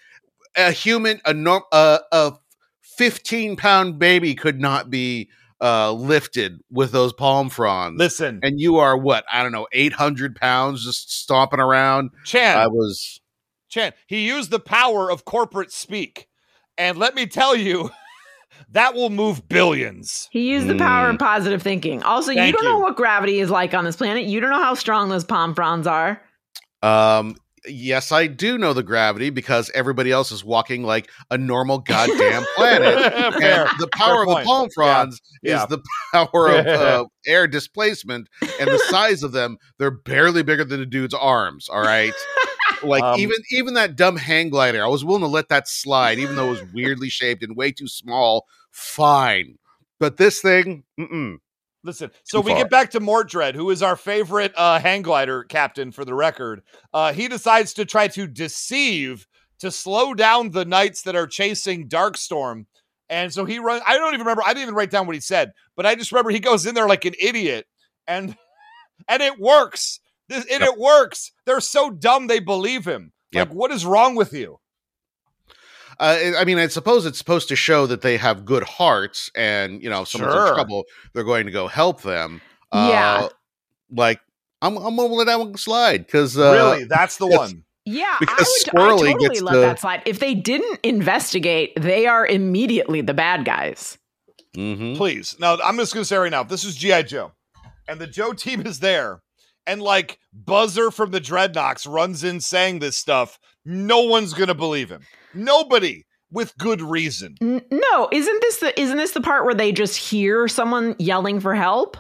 A human, a norm, uh, a fifteen pound baby could not be uh, lifted with those palm fronds. Listen, and you are what? I don't know, eight hundred pounds just stomping around. Chan, I was Chan. He used the power of corporate speak, and let me tell you, that will move billions. He used the power mm. of positive thinking. Also, Thank you don't you. know what gravity is like on this planet. You don't know how strong those palm fronds are. Um. Yes, I do know the gravity because everybody else is walking like a normal goddamn planet. And the power of the palm fronds yeah. is yeah. the power of uh, air displacement and the size of them. They're barely bigger than a dude's arms. All right. Like um, even even that dumb hang glider, I was willing to let that slide, even though it was weirdly shaped and way too small. Fine. But this thing. Mm-mm. Listen, so we get back to Mordred, who is our favorite uh, hang glider captain for the record. Uh, he decides to try to deceive, to slow down the knights that are chasing Darkstorm. And so he runs. I don't even remember. I didn't even write down what he said, but I just remember he goes in there like an idiot. And and it works. This, and yep. it works. They're so dumb they believe him. Yep. Like, what is wrong with you? Uh, I mean, I suppose it's supposed to show that they have good hearts and, you know, if someone's sure. in trouble, they're going to go help them. Uh, yeah. Like, I'm, I'm going to let that one slide because. Uh, really? That's the one. Yeah. Because I would, Squirrely I totally gets let the, that slide. If they didn't investigate, they are immediately the bad guys. Mm-hmm. Please. Now, I'm just going to say right now, this is G I Joe and the Joe team is there. And like Buzzer from the Dreadnoks runs in saying this stuff. No one's going to believe him. Nobody with good reason. No, isn't this the isn't this the part where they just hear someone yelling for help?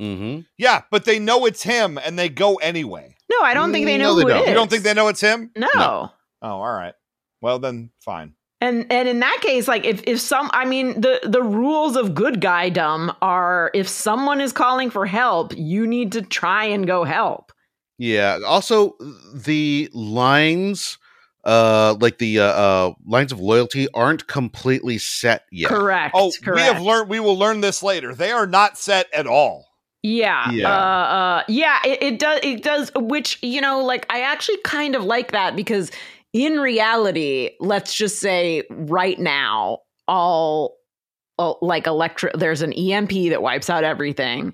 Mm-hmm. Yeah, but they know it's him and they go anyway. No, I don't think they know no, they who don't. it is. You don't think they know it's him? No. no. Oh, all right. Well, then fine. And and in that case, like if, if some I mean, the, the rules of good guy dumb are if someone is calling for help, you need to try and go help. Yeah. Also, the lines. Uh, like the uh, uh lines of loyalty aren't completely set yet. Correct. Oh, correct. we have learned. We will learn this later. They are not set at all. Yeah. Yeah. Uh, uh, yeah. It, it does. It does. Which you know, like I actually kind of like that because in reality, let's just say right now, all, all like electric. There's an E M P that wipes out everything.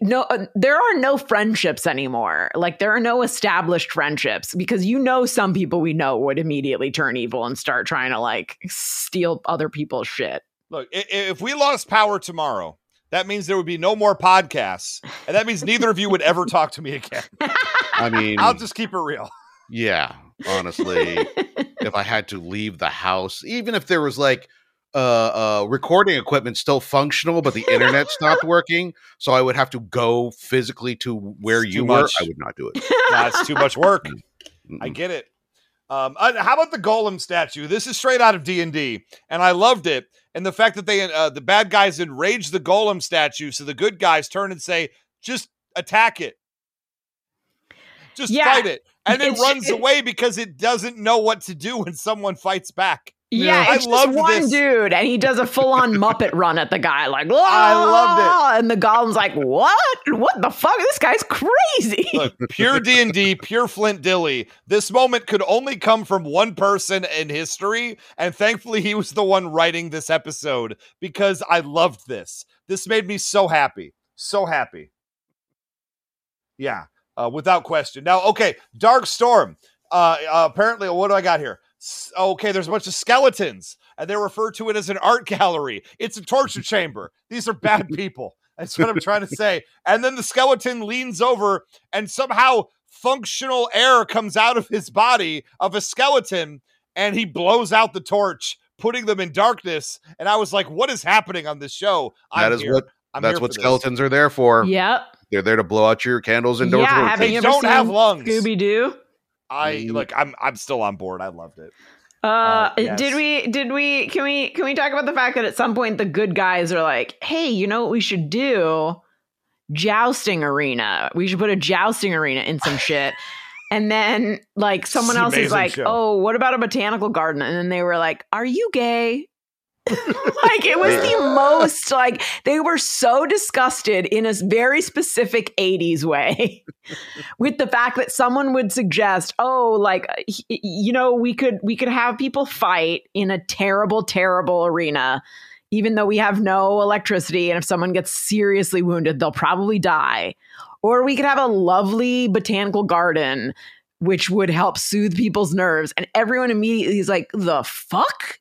No, uh, there are no friendships anymore. Like there are no established friendships because, you know, some people we know would immediately turn evil and start trying to like steal other people's shit. Look, if we lost power tomorrow, that means there would be no more podcasts. And that means neither of you would ever talk to me again. I mean, I'll just keep it real. Yeah, honestly, if I had to leave the house, even if there was like, Uh, uh, recording equipment still functional, but the internet stopped working. So I would have to go physically to where it's you were. I would not do it. That's too much work. Mm-mm. I get it. Um, uh, how about the Golem statue? This is straight out of D and D, and I loved it. And the fact that they, uh, the bad guys enrage the Golem statue, so the good guys turn and say, "Just attack it. Just yeah. fight it," and it runs it, away because it doesn't know what to do when someone fights back. Yeah, yeah, it's I just loved one this. dude, and he does a full-on Muppet run at the guy, like, oh! I loved it. And the golem's like, what? What the fuck? This guy's crazy. Look, pure D and D, pure Flint Dille. This moment could only come from one person in history, and thankfully he was the one writing this episode, because I loved this. This made me so happy. So happy. Yeah, uh, without question. Now, okay, Darkstorm. Uh, uh, apparently, what do I got here? Okay, there's a bunch of skeletons, and they refer to it as an art gallery. It's a torture chamber. These are bad people. That's what I'm trying to say. And then the skeleton leans over, and somehow functional air comes out of his body of a skeleton, and he blows out the torch, putting them in darkness. And I was like, what is happening on this show? I'm that is here. What, I'm that's here what skeletons this. Are there for. Yep. They're there to blow out your candles and doors. Yeah, they don't have lungs. Scooby-Doo. I like I'm I'm still on board. I loved it. Uh, uh yes. did we did we can we can we talk about the fact that at some point the good guys are like, "Hey, you know what we should do? Jousting arena. We should put a jousting arena in some shit." And then like someone else is like, show. "Oh, what about a botanical garden?" And then they were like, "Are you gay?" Like it was the most like they were so disgusted in a very specific eighties way with the fact that someone would suggest, oh, like, you know, we could we could have people fight in a terrible, terrible arena, even though we have no electricity. And if someone gets seriously wounded, they'll probably die. Or we could have a lovely botanical garden, which would help soothe people's nerves. And everyone immediately is like, the fuck?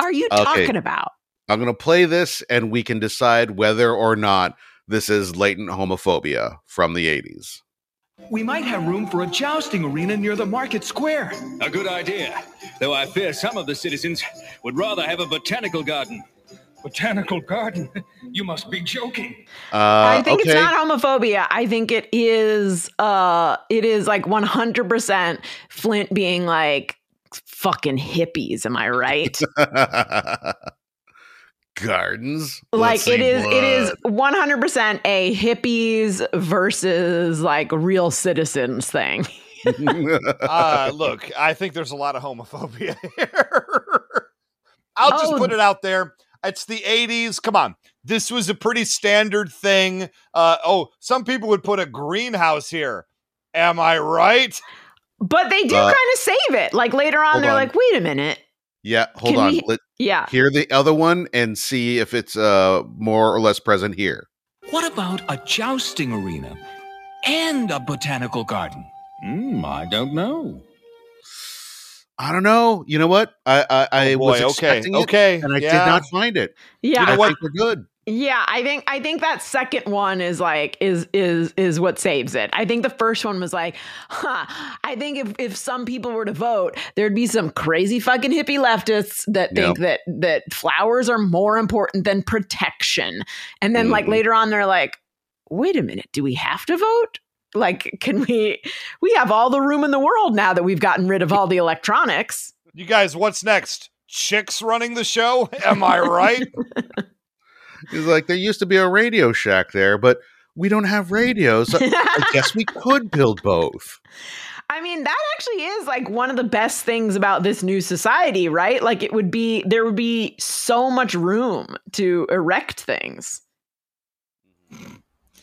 Are you okay. talking about? I'm going to play this and we can decide whether or not this is latent homophobia from the eighties. We might have room for a jousting arena near the market square. A good idea, though I fear some of the citizens would rather have a botanical garden. Botanical garden? You must be joking. Uh, I think okay. it's not homophobia. I think it is, uh, it is like one hundred percent Flint being like, fucking hippies, am I right? Gardens, like it is, blood. It is one hundred percent a hippies versus like real citizens thing. uh, look, I think there's a lot of homophobia here. I'll just oh. put it out there. It's the eighties. Come on. This was a pretty standard thing. Uh, oh, some people would put a greenhouse here. Am I right? But they do uh, kind of save it. Like later on, they're on. like, wait a minute. Yeah, hold Can on. We, Let, yeah. Hear the other one and see if it's uh, more or less present here. What about a jousting arena and a botanical garden? Mm, I don't know. I don't know. You know what? I I, I oh boy, was expecting okay, it, okay, and I yeah. did not find it. Yeah, you know I what? think we're good. Yeah, I think I think that second one is like is is is what saves it. I think the first one was like, huh, I think if, if some people were to vote, there'd be some crazy fucking hippie leftists that think yep. that that flowers are more important than protection. And then mm. like later on, they're like, wait a minute, do we have to vote? Like, can we we have all the room in the world now that we've gotten rid of all the electronics? You guys, what's next? Chicks running the show? Am I right? He's like, there used to be a Radio Shack there, but we don't have radios. So I guess we could build both. I mean, that actually is like one of the best things about this new society, right? Like it would be, there would be so much room to erect things.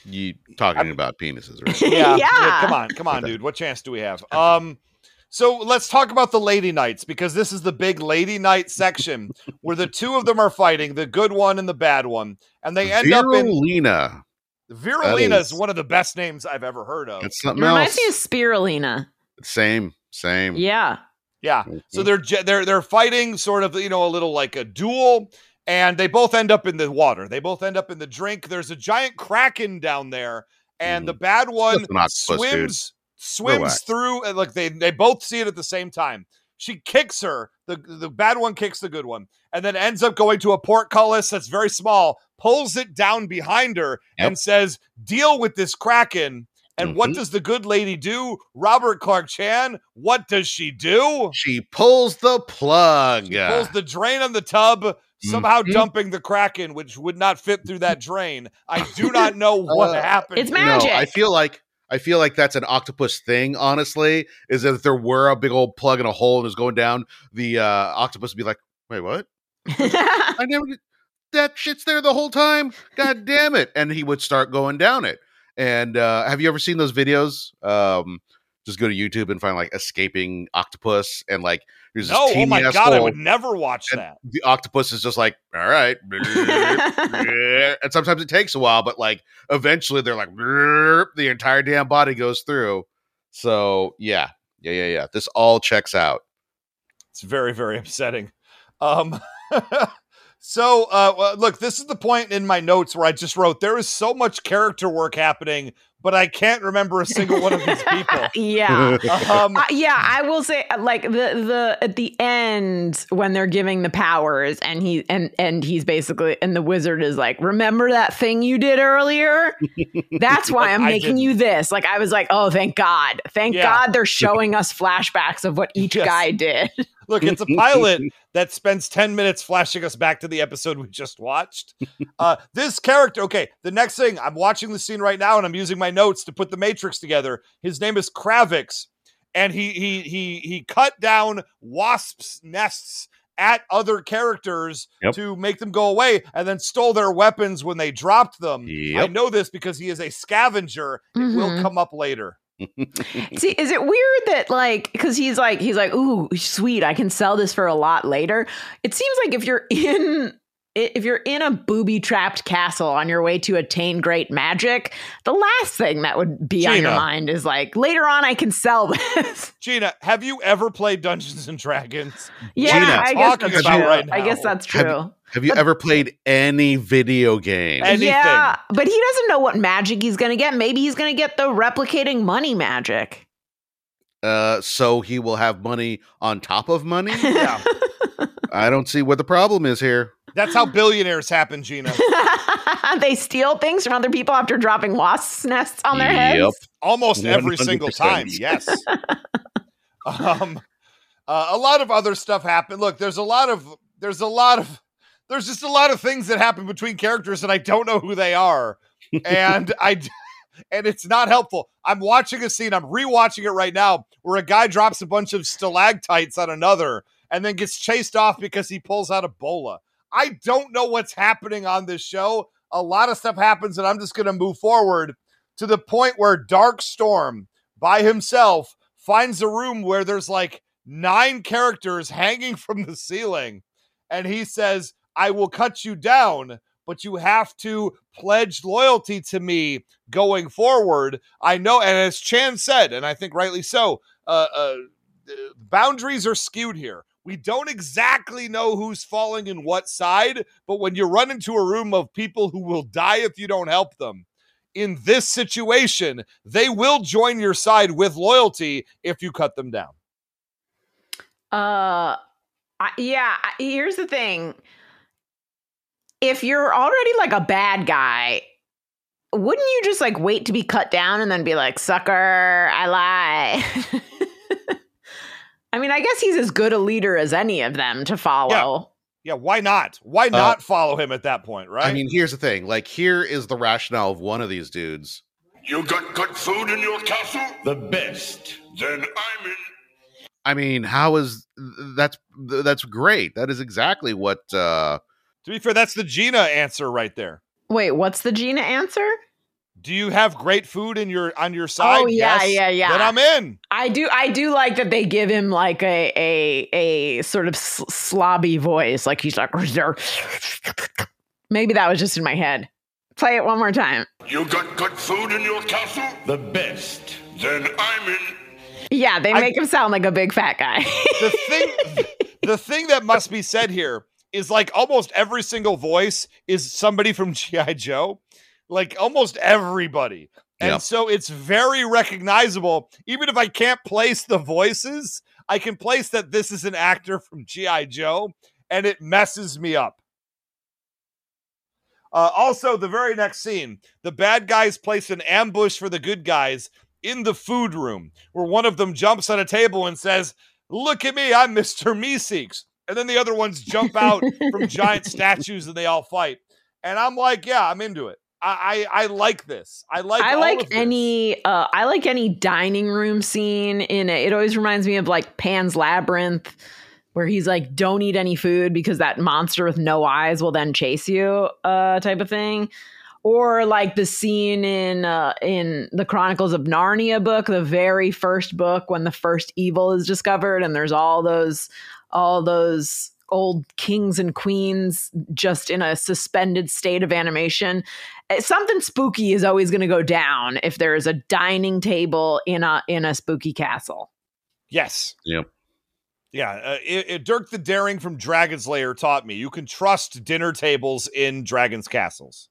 You talking I mean, about penises, right? Yeah. yeah. yeah. Come on. Come on, dude. What chance do we have? Um, So let's talk about the Lady Knights, because this is the big Lady Knight section where the two of them are fighting, the good one and the bad one. And they end Virulina. up in... Virulina. Virulina is... is one of the best names I've ever heard of. It's something it reminds else. me of Spirulina. Same, same. Yeah. Yeah. So they're they're they're fighting sort of, you know, a little like a duel, and they both end up in the water. They both end up in the drink. There's a giant kraken down there, and mm. the bad one swims... Swims Relax. through, and like they they both see it at the same time. She kicks her, the the bad one kicks the good one, and then ends up going to a portcullis that's very small, pulls it down behind her, yep. and says, "Deal with this kraken." And mm-hmm. what does the good lady do? Robert Crock-Chan, what does she do? She pulls the plug. She pulls the drain on the tub, somehow mm-hmm. dumping the kraken, which would not fit through that drain. I do not know what uh, happened. It's magic. No, I feel like. I feel like that's an octopus thing, honestly, is that if there were a big old plug in a hole and it was going down, the uh, octopus would be like, wait, what? I never did. That shit's there the whole time. God damn it. And he would start going down it. And uh, have you ever seen those videos? Um, just go to YouTube and find like escaping octopus. And like, there's this oh, oh my asshole, God, I would never watch that. The octopus is just like, all right. And sometimes it takes a while, but like eventually they're like, the entire damn body goes through. So yeah, yeah, yeah, yeah. This all checks out. It's very, very upsetting. Um, So, uh, look, this is the point in my notes where I just wrote, there is so much character work happening, but I can't remember a single one of these people. Yeah. Um, uh, yeah, I will say, like, the the at the end when they're giving the powers and he and and he's basically, and the wizard is like, remember that thing you did earlier? That's why I'm making you this. Like, I was like, oh, thank God. Thank yeah. God they're showing us flashbacks of what each yes. guy did. Look, it's a pilot that spends ten minutes flashing us back to the episode we just watched. Uh, this character, okay, the next thing, I'm watching the scene right now and I'm using my notes to put the Matrix together. His name is Kravix, and he he he he cut down wasps' nests at other characters yep. to make them go away, and then stole their weapons when they dropped them. Yep. I know this because he is a scavenger. Mm-hmm. It will come up later. See, is it weird that like, because he's like, he's like, ooh, sweet, I can sell this for a lot later. It seems like if you're in, if you're in a booby trapped castle on your way to attain great magic, the last thing that would be Gina. on your mind is like, later on, I can sell this. Gina, have you ever played Dungeons and Dragons? Yeah, Gina, I, guess that's about true. Right now. I guess that's true. Have- Have you but, ever played any video game? Anything. Yeah, but he doesn't know what magic he's going to get. Maybe he's going to get the replicating money magic. Uh, so he will have money on top of money? Yeah. I don't see what the problem is here. That's how billionaires happen, Gina. They steal things from other people after dropping wasps' nests on their yep. heads? Almost one hundred percent every single time, yes. um, uh, a lot of other stuff happened. Look, there's a lot of... There's a lot of... There's just a lot of things that happen between characters and I don't know who they are. And I, and it's not helpful. I'm watching a scene. I'm rewatching it right now where a guy drops a bunch of stalactites on another and then gets chased off because he pulls out a bola. I don't know what's happening on this show. A lot of stuff happens and I'm just going to move forward to the point where Darkstorm by himself finds a room where there's like nine characters hanging from the ceiling. And he says, I will cut you down, but you have to pledge loyalty to me going forward. I know, and as Chan said, and I think rightly so, uh, uh, boundaries are skewed here. We don't exactly know who's falling in what side, but when you run into a room of people who will die if you don't help them, in this situation, they will join your side with loyalty if you cut them down. Uh, I, yeah, here's the thing. If you're already like a bad guy, wouldn't you just like wait to be cut down and then be like, sucker, I lie. I mean, I guess he's as good a leader as any of them to follow. Yeah, yeah why not? Why not uh, follow him at that point, right? I mean, here's the thing. Like, here is the rationale of one of these dudes. You got good food in your castle? The best. Then I'm in. I mean, how is... That's, that's great. That is exactly what... Uh, To be fair, that's the Gina answer right there. Wait, what's the Gina answer? Do you have great food in your on your side? Oh yeah, yes. yeah, yeah. Then I'm in. I do, I do like that they give him like a a a sort of sl- slobby voice, like he's like. Maybe that was just in my head. Play it one more time. You got good food in your castle? The best. Then I'm in. Yeah, they make I, him sound like a big fat guy. the thing, the thing that must be said here. Is like almost every single voice is somebody from G I Joe, like almost everybody. And yep. so it's very recognizable. Even if I can't place the voices, I can place that this is an actor from G I Joe and it messes me up. Uh, also, the very next scene, the bad guys place an ambush for the good guys in the food room where one of them jumps on a table and says, look at me, I'm Mister Meeseeks. And then the other ones jump out from giant statues and they all fight. And I'm like, yeah, I'm into it. I I, I like this. I like I all like of this. any uh, I like any dining room scene in it. It always reminds me of like Pan's Labyrinth. where he's like, don't eat any food because that monster with no eyes will then chase you, uh, type of thing. Or like the scene in uh, in the Chronicles of Narnia book, the very first book, when the first evil is discovered and there's all those all those old kings and queens just in a suspended state of animation. Something spooky is always going to go down if there is a dining table in a in a spooky castle. Yes. Yep. Yeah, uh, it, it, Dirk the Daring from Dragon's Lair taught me you can trust dinner tables in dragons' castles.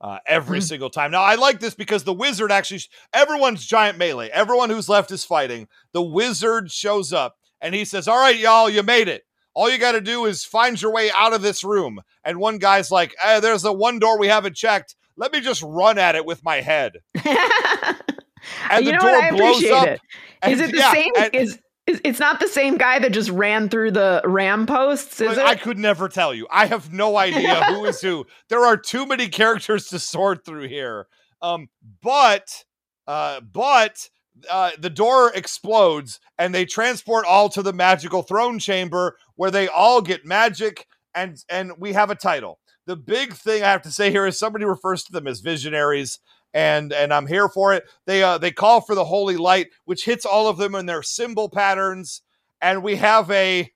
Uh, every mm-hmm. single time. Now, I like this because the wizard actually, sh- everyone's giant melee. Everyone who's left is fighting. The wizard shows up and he says, all right, y'all, you made it. All you got to do is find your way out of this room. And one guy's like, eh, there's the one door we haven't checked. Let me just run at it with my head. And you the know door what? I blows up. It. Is and, it the yeah, same? And, is It's not the same guy that just ran through the ram posts, is I, it? I could never tell you. I have no idea who is who. There are too many characters to sort through here. Um, but uh, but uh, the door explodes, and they transport all to the magical throne chamber where they all get magic, and, and we have a title. The big thing I have to say here is somebody refers to them as visionaries. And and I'm here for it. They uh, they call for the holy light, which hits all of them in their symbol patterns. And we have a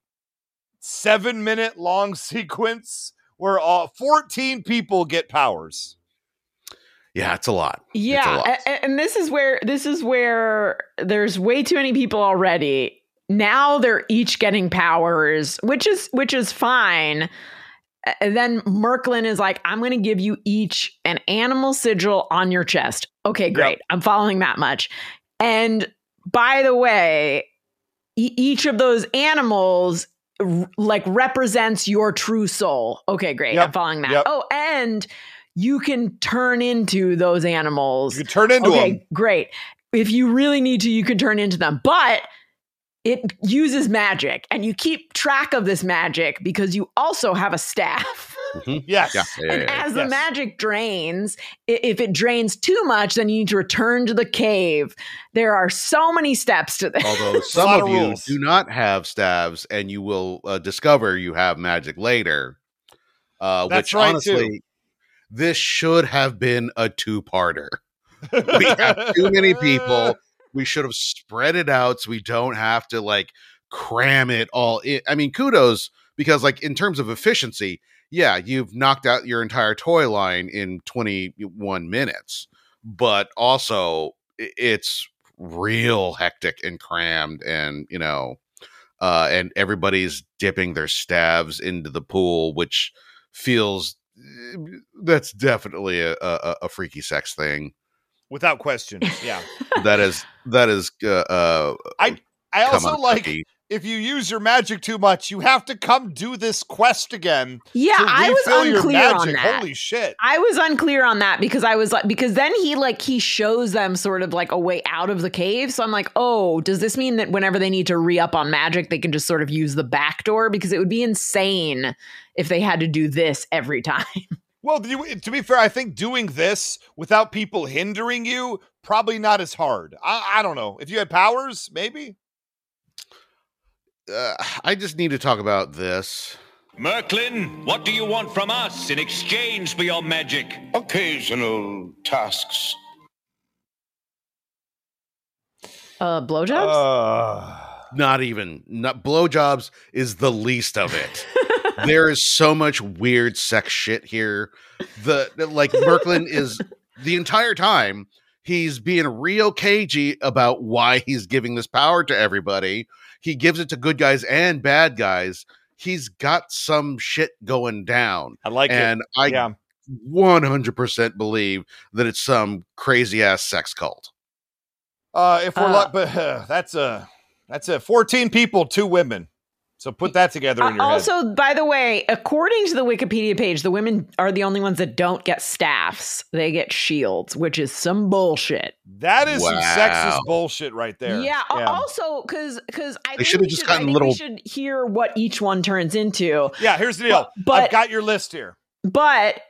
seven minute long sequence where all fourteen people get powers. Yeah, it's a lot. Yeah, a lot. And, and this is where this is where there's way too many people already. Now they're each getting powers, which is which is fine. And then Merklynn is like, I'm going to give you each an animal sigil on your chest. Okay, great. Yep. I'm following that much. And by the way, e- each of those animals r- like represents your true soul. Okay, great. Yep. I'm following that. Yep. Oh, and you can turn into those animals. You can turn into okay, them. Okay, great. If you really need to, you can turn into them. But it uses magic, and you keep track of this magic because you also have a staff. Mm-hmm. Yes. Yeah. And yeah, yeah, as yeah. the yes. magic drains, if it drains too much, then you need to return to the cave. There are so many steps to this. Although some of you do not have staves, and you will uh, discover you have magic later. Uh, That's which, right, honestly, too. This should have been a two-parter. We have too many people. We should have spread it out so we don't have to like cram it all in. I mean, kudos, because like in terms of efficiency, yeah, you've knocked out your entire toy line in twenty-one minutes, but also it's real hectic and crammed, and you know, uh, and everybody's dipping their staves into the pool, which feels that's definitely a, a, a freaky sex thing. Without question, yeah. that is that is. Uh, uh, I I also like cookie. If you use your magic too much, you have to come do this quest again. Yeah, to I was unclear on that. Holy shit! I was unclear on that because I was like, because then he like he shows them sort of like a way out of the cave. So I'm like, oh, does this mean that whenever they need to re up on magic, they can just sort of use the back door? Because it would be insane if they had to do this every time. Well, to be fair, I think doing this without people hindering you, probably not as hard. I, I don't know. If you had powers, maybe. Uh, I just need to talk about this. Merklynn, what do you want from us in exchange for your magic? Occasional tasks. Uh, blowjobs? Uh, not even. Not, blowjobs is the least of it. There is so much weird sex shit here. The like Merklynn is the entire time he's being real cagey about why he's giving this power to everybody. He gives it to good guys and bad guys. He's got some shit going down. I like and it. And I yeah. one hundred percent believe that it's some crazy ass sex cult. Uh, if we're uh, like, but uh, that's a, uh, that's it. Uh, fourteen people, two women. So put that together in your uh, also, head. Also, by the way, according to the Wikipedia page, the women are the only ones that don't get staffs. They get shields, which is some bullshit. That is wow. some sexist bullshit right there. Yeah. yeah. Also, because because I they think, we should, I think little... we should hear what each one turns into. Yeah, here's the deal. But, but, I've got your list here. But,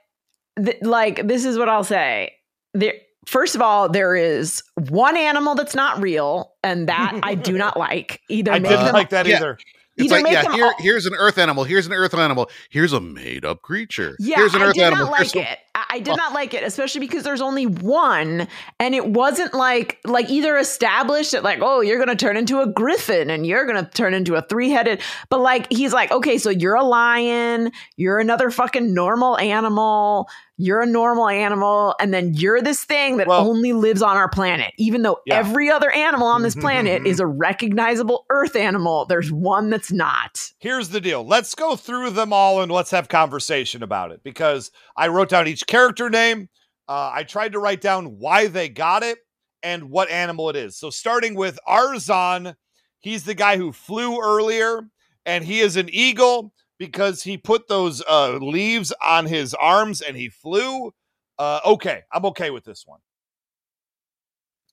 th- like, this is what I'll say. There, first of all, there is one animal that's not real, and that I do not like. Either I didn't like that yeah. either. It's like, yeah, here, here's an earth animal. Here's an earth animal. Here's a made-up creature. Yeah, here's an earth animal. I did not like it. I did not like it, especially because there's only one, and it wasn't like like either established that like, oh, you're going to turn into a griffin and you're going to turn into a three-headed. But like, he's like, okay, so you're a lion. You're another fucking normal animal. You're a normal animal, and then you're this thing that well, only lives on our planet, even though yeah. every other animal on this planet is a recognizable earth animal. There's one that's not. Here's the deal. Let's go through them all and let's have conversation about it, because I wrote down each character name. Uh, I tried to write down why they got it and what animal it is. So starting with Arzon, he's the guy who flew earlier, and he is an eagle, because he put those uh, leaves on his arms and he flew. Uh, okay, I'm okay with this one.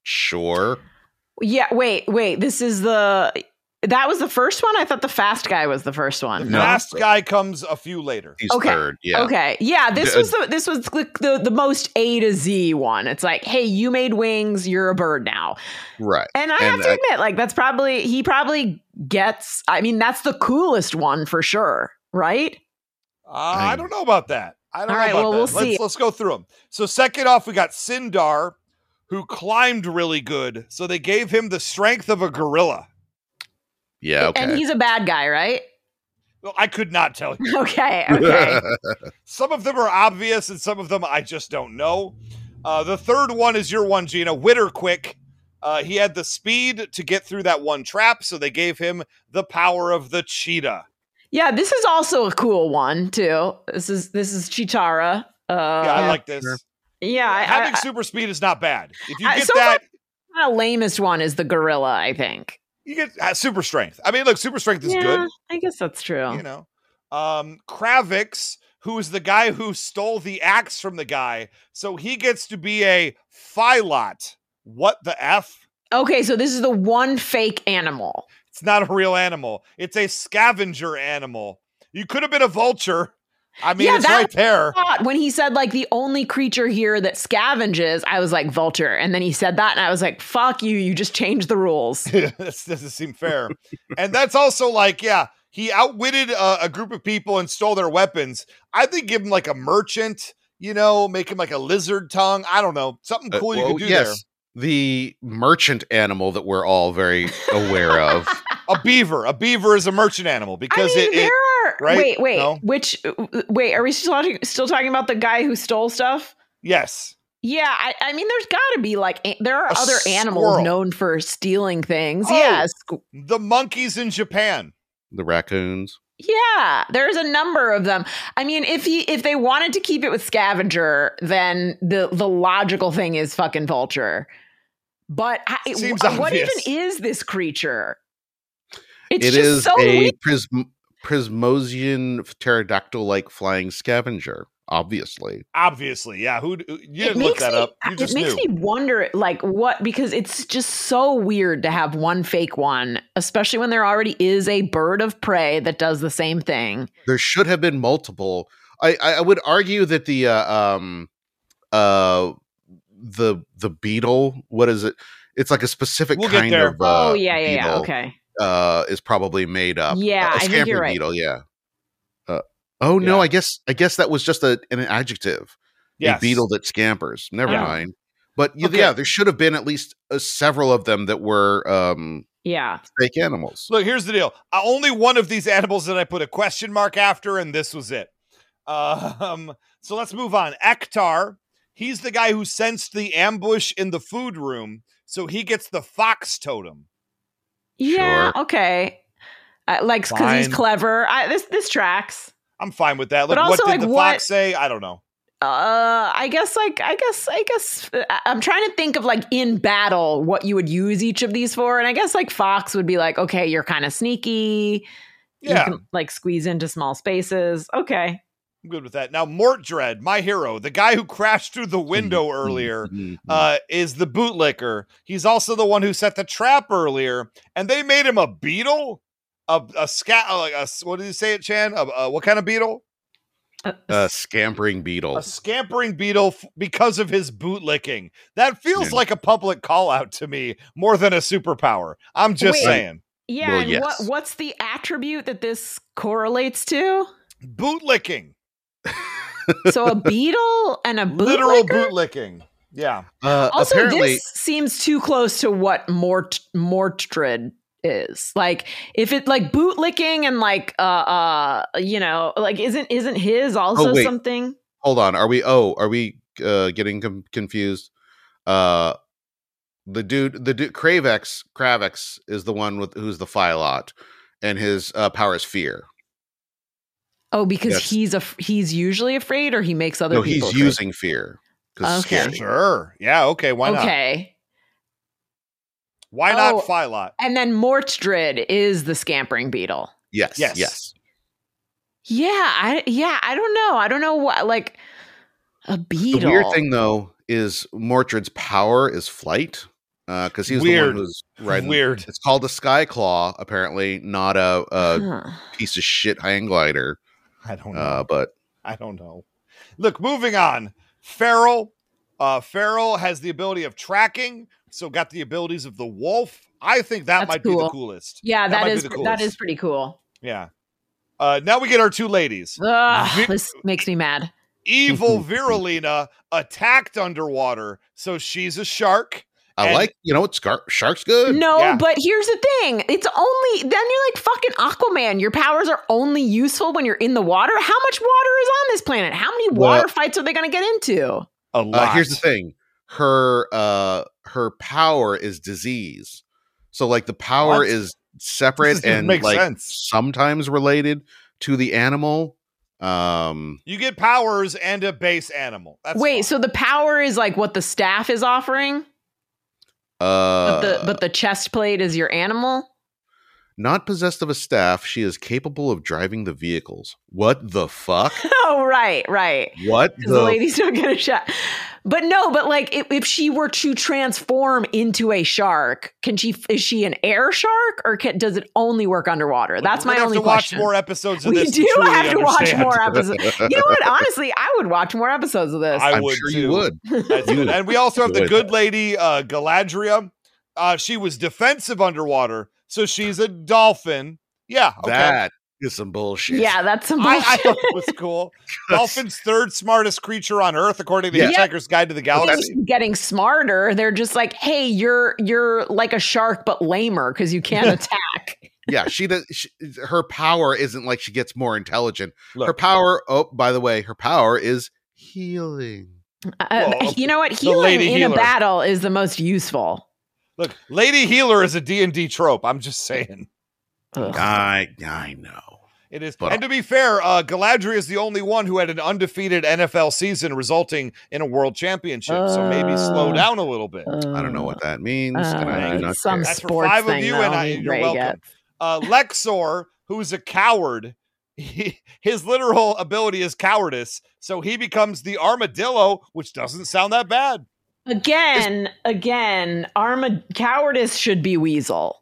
Sure. Yeah, wait, wait. This is the... That was the first one? I thought the fast guy was the first one. The no. fast guy comes a few later. He's okay. third, yeah. Okay, yeah, this was, the, this was the, the, the most A to Z one. It's like, hey, you made wings, you're a bird now. Right. And I and have to I, admit, like, that's probably, he probably gets, I mean, that's the coolest one for sure, right? Uh, I don't know about that. I don't All know right, about well, that. We'll let's, see. Let's go through them. So second off, we got Sindar, who climbed really good, so they gave him the strength of a gorilla. Yeah, okay. And he's a bad guy, right? Well, I could not tell you. Okay, okay. Some of them are obvious, and some of them I just don't know. Uh, the third one is your one, Gina. Witterquick. Uh, he had the speed to get through that one trap, so they gave him the power of the cheetah. Yeah, this is also a cool one, too. This is this is Chitara. Uh, yeah, I like this. Yeah, I, having I, super speed is not bad. If you get so that, the lamest one is the gorilla, I think. You get uh, super strength. I mean, look, super strength is yeah, good. I guess that's true. You know, um, Kravix, who is the guy who stole the axe from the guy. So he gets to be a phylot. What the F? Okay, so this is the one fake animal. It's not a real animal. It's a scavenger animal. You could have been a vulture. I mean, yeah, it's right there. When he said, like, the only creature here that scavenges, I was like, vulture. And then he said that, and I was like, fuck you. You just changed the rules. This doesn't seem fair. And that's also like, yeah, he outwitted uh, a group of people and stole their weapons. I think give him, like, a merchant, you know, make him, like, a lizard tongue. I don't know. Something cool uh, well, you could do yes. there. The merchant animal that we're all very aware of. A beaver. A beaver is a merchant animal because I mean, it... it Right? Wait, wait, no? which, wait, are we still talking, still talking about the guy who stole stuff? Yes. Yeah, I, I mean, there's got to be like, a, there are a other squirrel. Animals known for stealing things. Oh, yes. The monkeys in Japan. The raccoons. Yeah, there's a number of them. I mean, if he, if they wanted to keep it with scavenger, then the, the logical thing is fucking vulture. But I, Seems w- what even is this creature? It's it just is so a weird. prism. Prismosian pterodactyl-like flying scavenger, obviously. Obviously, yeah. Who you didn't look that me, up? You just it makes knew. me wonder, like, what? Because it's just so weird to have one fake one, especially when there already is a bird of prey that does the same thing. There should have been multiple. I, I would argue that the uh, um uh the the beetle. What is it? It's like a specific we'll kind of. Uh, oh yeah, yeah, beetle. yeah. Okay. Uh, is probably made up. Yeah, uh, a I think you're right. Beetle, yeah. Uh, oh yeah. no, I guess I guess that was just a an adjective. Yes. A beetle that scampers. Never oh. mind. But okay. yeah, there should have been at least uh, several of them that were um, yeah fake animals. Look, here's the deal. Uh, only one of these animals that I put a question mark after, and this was it. Um, so let's move on. Ektar. He's the guy who sensed the ambush in the food room, so he gets the fox totem. Yeah. Sure. Okay. Uh, like, because he's clever. I, this this tracks. I'm fine with that. Like, also, what did like, the what, fox say? I don't know. Uh, I guess. Like, I guess. I guess. I'm trying to think of like in battle what you would use each of these for, and I guess like fox would be like, okay, you're kind of sneaky. Yeah. You can, like squeeze into small spaces. Okay. I'm good with that. Now, Mordred, my hero, the guy who crashed through the window earlier, uh, is the bootlicker. He's also the one who set the trap earlier, and they made him a beetle? A, a, sca- a, a What did you say it, Chan? A, a, what kind of beetle? A, a scampering beetle. A scampering beetle f- because of his bootlicking. That feels yeah. like a public call-out to me more than a superpower. I'm just Wait. saying. Yeah, well, and yes. what, what's the attribute that this correlates to? Bootlicking. So a beetle and a bootlicker? Literal bootlicking. Yeah. Uh, also, apparently, this seems too close to what Mort Mordred is. Like, if it like bootlicking and like uh uh you know, like isn't isn't his also oh, something? Hold on, are we? Oh, are we uh, getting com- confused? Uh, the dude, the dude, Kravix, Kravix is the one with who's the Phylot, and his uh, power is fear. Oh, because yes. he's a he's usually afraid, or he makes other no, people. He's afraid. Using fear. Okay. Sure. Yeah. Okay. Why not? Okay. Why oh, not Phylot? And then Mordred is the scampering beetle. Yes. Yes. Yes. Yeah. I, yeah. I don't know. I don't know what, like a beetle. The weird thing though is Mordred's power is flight. Uh, cause he was weird. the one who was riding. Weird. It's called a sky claw. Apparently not a, a huh. piece of shit hang glider. I don't know. Uh, but I don't know. Look, moving on. Feral, uh, Feral has the ability of tracking, so got the abilities of the wolf. I think that That's might cool. be the coolest. Yeah, that, that is coolest. that is pretty cool. Yeah. Uh, now we get our two ladies. Ugh, Vi- this makes me mad. Evil Virulina attacked underwater, so she's a shark. I and- like, you know, it's gar- shark's good. No, yeah. but here's the thing. It's only, then you're like fucking Aquaman. Your powers are only useful when you're in the water. How much water is on this planet? How many water well, fights are they going to get into? A lot. Uh, here's the thing. Her, uh, her power is disease. So like the power what? is separate and make like sense. sometimes related to the animal. Um, you get powers and a base animal. That's Wait, fun. so the power is like what the staff is offering? Uh, but the but the chest plate is your animal? Not possessed of a staff, she is capable of driving the vehicles. What the fuck? Oh, right, right. What the, the ladies don't get a shot. But no, but like if, if she were to transform into a shark, can she? Is she an air shark, or can, does it only work underwater? That's my only question. We have to watch more episodes of this. We do have to watch more episodes. You know what? Honestly, I would watch more episodes of this. I would. Sure you would. And we also have the good lady uh, Galadria. Uh, she was defensive underwater. So she's a dolphin. Yeah. Okay. That is some bullshit. Yeah, that's some bullshit. I, I thought it was cool. Dolphin's third smartest creature on Earth, according to the yeah. Hitchhiker's Guide to the Galaxy. They're getting smarter. They're just like, hey, you're you're like a shark, but lamer because you can't attack. Yeah, she does. She, her power isn't like she gets more intelligent. Look, her power. Oh, by the way, her power is healing. Uh, well, you know what? Healing in healer. a battle is the most useful. Look, Lady Healer is a D and D trope. I'm just saying. Ugh. I I know. It is. But and to be fair, uh, Galadria is the only one who had an undefeated N F L season resulting in a world championship. Uh, so maybe slow down a little bit. Uh, I don't know what that means. Uh, and I do not some That's sports for five thing, of you, though, and I, you're welcome. Uh, Lexor, who's a coward, he, his literal ability is cowardice. So he becomes the armadillo, which doesn't sound that bad. Again, it's, again, armad- cowardice should be weasel.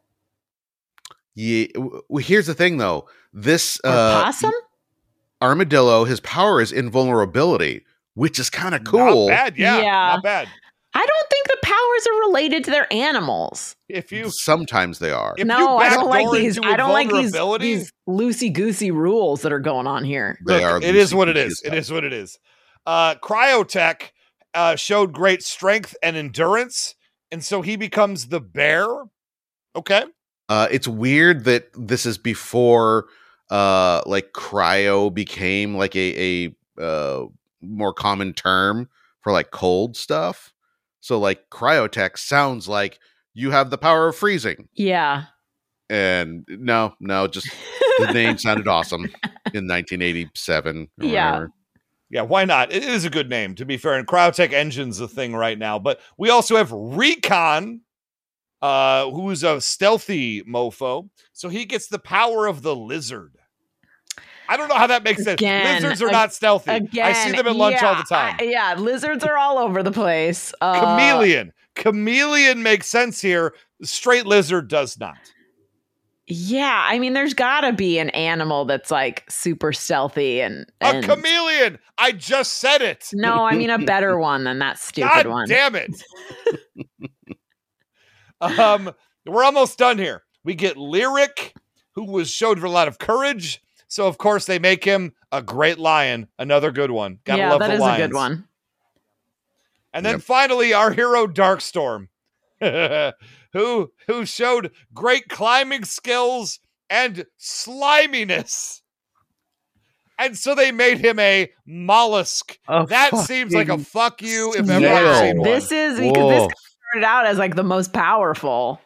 Yeah. Well, here's the thing, though. This uh, possum, armadillo. His power is invulnerability, which is kind of cool. Not bad, yeah, yeah, not bad. I don't think the powers are related to their animals. If you sometimes they are. If no, I don't like these. I don't like these, these loosey-goosey rules that are going on here. They Look, are. It is what it is. Stuff. It is what it is. Uh, Cryotek. Uh, showed great strength and endurance, and so he becomes the bear. Okay. Uh, it's weird that this is before uh, like cryo became like a, a uh, more common term for like cold stuff. So like cryotech sounds like you have the power of freezing. Yeah. And no, no, just the name sounded awesome in nineteen eighty-seven. Or yeah. Whatever. Yeah, why not? It is a good name, to be fair. And Cryotech Engine's a thing right now. But we also have Recon, uh, who's a stealthy mofo. So he gets the power of the lizard. I don't know how that makes sense. Again, lizards are ag- not stealthy. Again, I see them at lunch yeah, all the time. I, yeah, lizards are all over the place. Uh, Chameleon. Chameleon makes sense here. Straight lizard does not. Yeah, I mean, there's got to be an animal that's like super stealthy and, and a chameleon. I just said it. No, I mean a better one than that stupid God one. Damn it! um, we're almost done here. We get Lyric, who was showed a lot of courage. So, of course, they make him a great lion. Another good one. Gotta yeah, love the lions. Yeah, that is a good one. And then yep. finally, our hero, Darkstorm, who, who showed great climbing skills and sliminess. And so they made him a mollusk. Oh, that seems like a fuck you if I've yeah. ever seen one. This is, because Whoa. this started out as like the most powerful.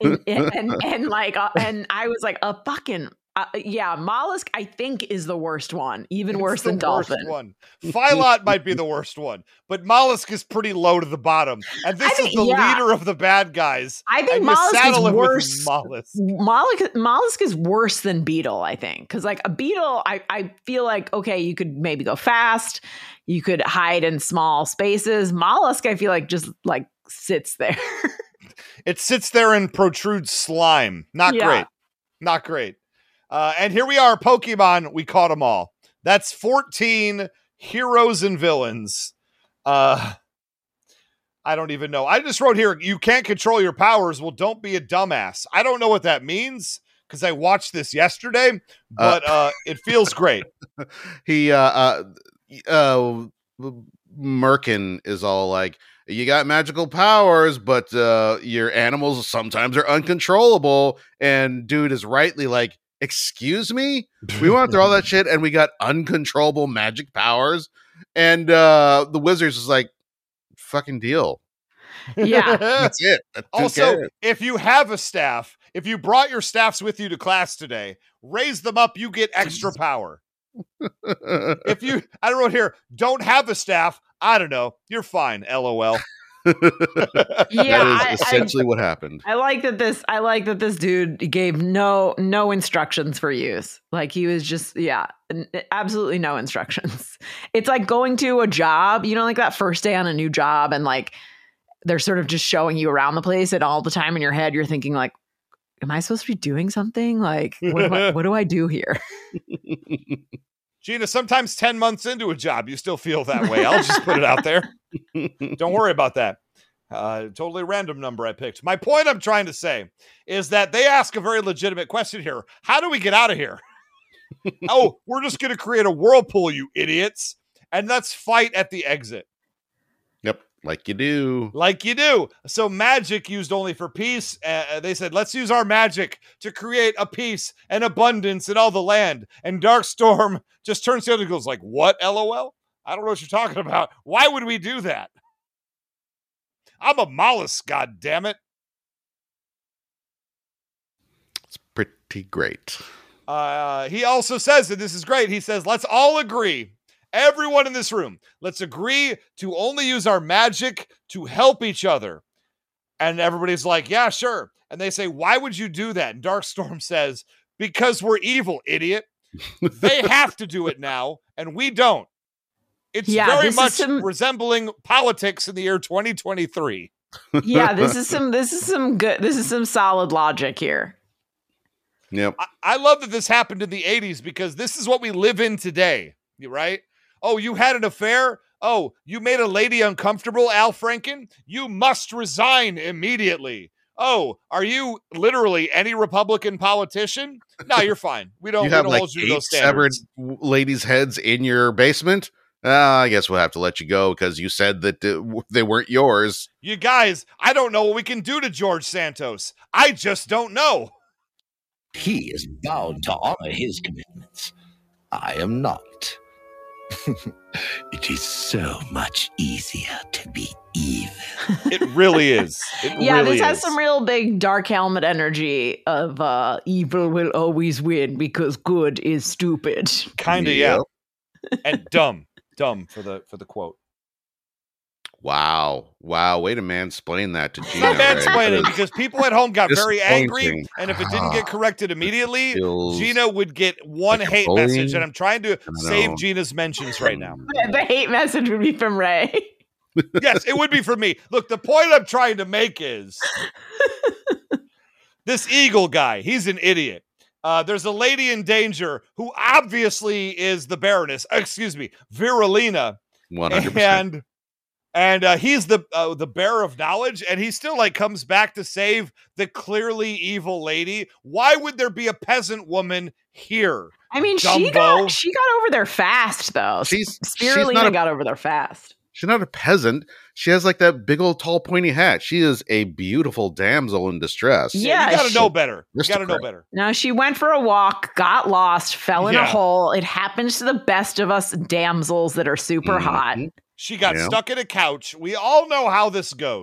and, and, and like, uh, and I was like, a fucking... Uh, yeah, mollusk, I think, is the worst one. Even it's worse than dolphin. Worst one. Phylot might be the worst one, but mollusk is pretty low to the bottom. And this think, is the yeah. leader of the bad guys. I think mollusk is worse. Mollusk. Mollusk, mollusk is worse than beetle, I think. Because like a beetle, I, I feel like, okay, you could maybe go fast. You could hide in small spaces. Mollusk, I feel like, just like sits there. It sits there and protrudes slime. Not yeah. great. Not great. Uh, and here we are, Pokemon. We caught them all. That's fourteen heroes and villains. Uh, I don't even know. I just wrote here, you can't control your powers. Well, don't be a dumbass. I don't know what that means because I watched this yesterday, but uh, uh, it feels great. He, uh, uh, uh, Merklynn is all like, you got magical powers, but uh, your animals sometimes are uncontrollable. And dude is rightly like, excuse me, we went through all that shit and we got uncontrollable magic powers, and uh the wizards is like, fucking deal. Yeah. That's it. That's also it. If you have a staff, if you brought your staffs with you to class today, raise them up, you get extra power. If you I wrote here, don't have a staff, I don't know, you're fine, lol. Yeah, that is essentially I, I, what happened. I like that this. I like that this dude gave no no instructions for use. Like he was just yeah, n- absolutely no instructions. It's like going to a job, you know, like that first day on a new job, and like they're sort of just showing you around the place, and all the time in your head you're thinking like, "Am I supposed to be doing something? Like, what do I, what do I do here?" Gina, sometimes ten months into a job, you still feel that way. I'll just put it out there. Don't worry about that. Uh, totally random number I picked. My point I'm trying to say is that they ask a very legitimate question here. How do we get out of here? Oh, we're just going to create a whirlpool, you idiots. And let's fight at the exit. Yep. Like you do. Like you do. So magic used only for peace. Uh, they said, let's use our magic to create a peace and abundance in all the land. And Darkstorm just turns to the other and goes like, what, lol? I don't know what you're talking about. Why would we do that? I'm a mollusk, goddammit. It's pretty great. Uh, he also says that this is great. He says, let's all agree. Everyone in this room, let's agree to only use our magic to help each other. And everybody's like, yeah, sure. And they say, why would you do that? And Darkstorm says, because we're evil, idiot. They have to do it now, and we don't. It's yeah, very much some... resembling politics in the year twenty twenty-three. Yeah, this is some this is some good this is some solid logic here. Yep. I, I love that this happened in the eighties because this is what we live in today, right? Oh, you had an affair? Oh, you made a lady uncomfortable, Al Franken? You must resign immediately. Oh, are you literally any Republican politician? No, you're fine. We don't, you we have don't like hold you to those standards. Severed ladies' heads in your basement? Uh, I guess we'll have to let you go because you said that uh, they weren't yours. You guys, I don't know what we can do to George Santos. I just don't know. He is bound to honor his commitments. I am not. It is so much easier to be evil. It really is. It yeah, really this has is. some real big dark helmet energy of uh, evil will always win because good is stupid. Kind of, yeah. yeah. And dumb. Dumb for the for the quote. Wow. Wow. Way to mansplain that to Gina. Not mansplaining, right? Because people at home got very angry. And if it didn't get corrected immediately, Gina would get one like hate message. And I'm trying to save Gina's mentions right now. The hate message would be from Ray. Yes, it would be from me. Look, the point I'm trying to make is this eagle guy, he's an idiot. Uh, there's a lady in danger who obviously is the Baroness. Excuse me, Virulina. one hundred percent. And And uh, he's the uh, the bearer of knowledge, and he still like comes back to save the clearly evil lady. Why would there be a peasant woman here? I mean, Dumbo? she got she got over there fast, though. She's Spirulina she's not a, got over there fast. She's not a peasant. She has like that big old tall pointy hat. She is a beautiful damsel in distress. Yeah, you gotta she, know better. You gotta know better. No, she went for a walk, got lost, fell in yeah. a hole. It happens to the best of us damsels that are super mm-hmm. hot. She got yeah. stuck in a couch. We all know how this goes.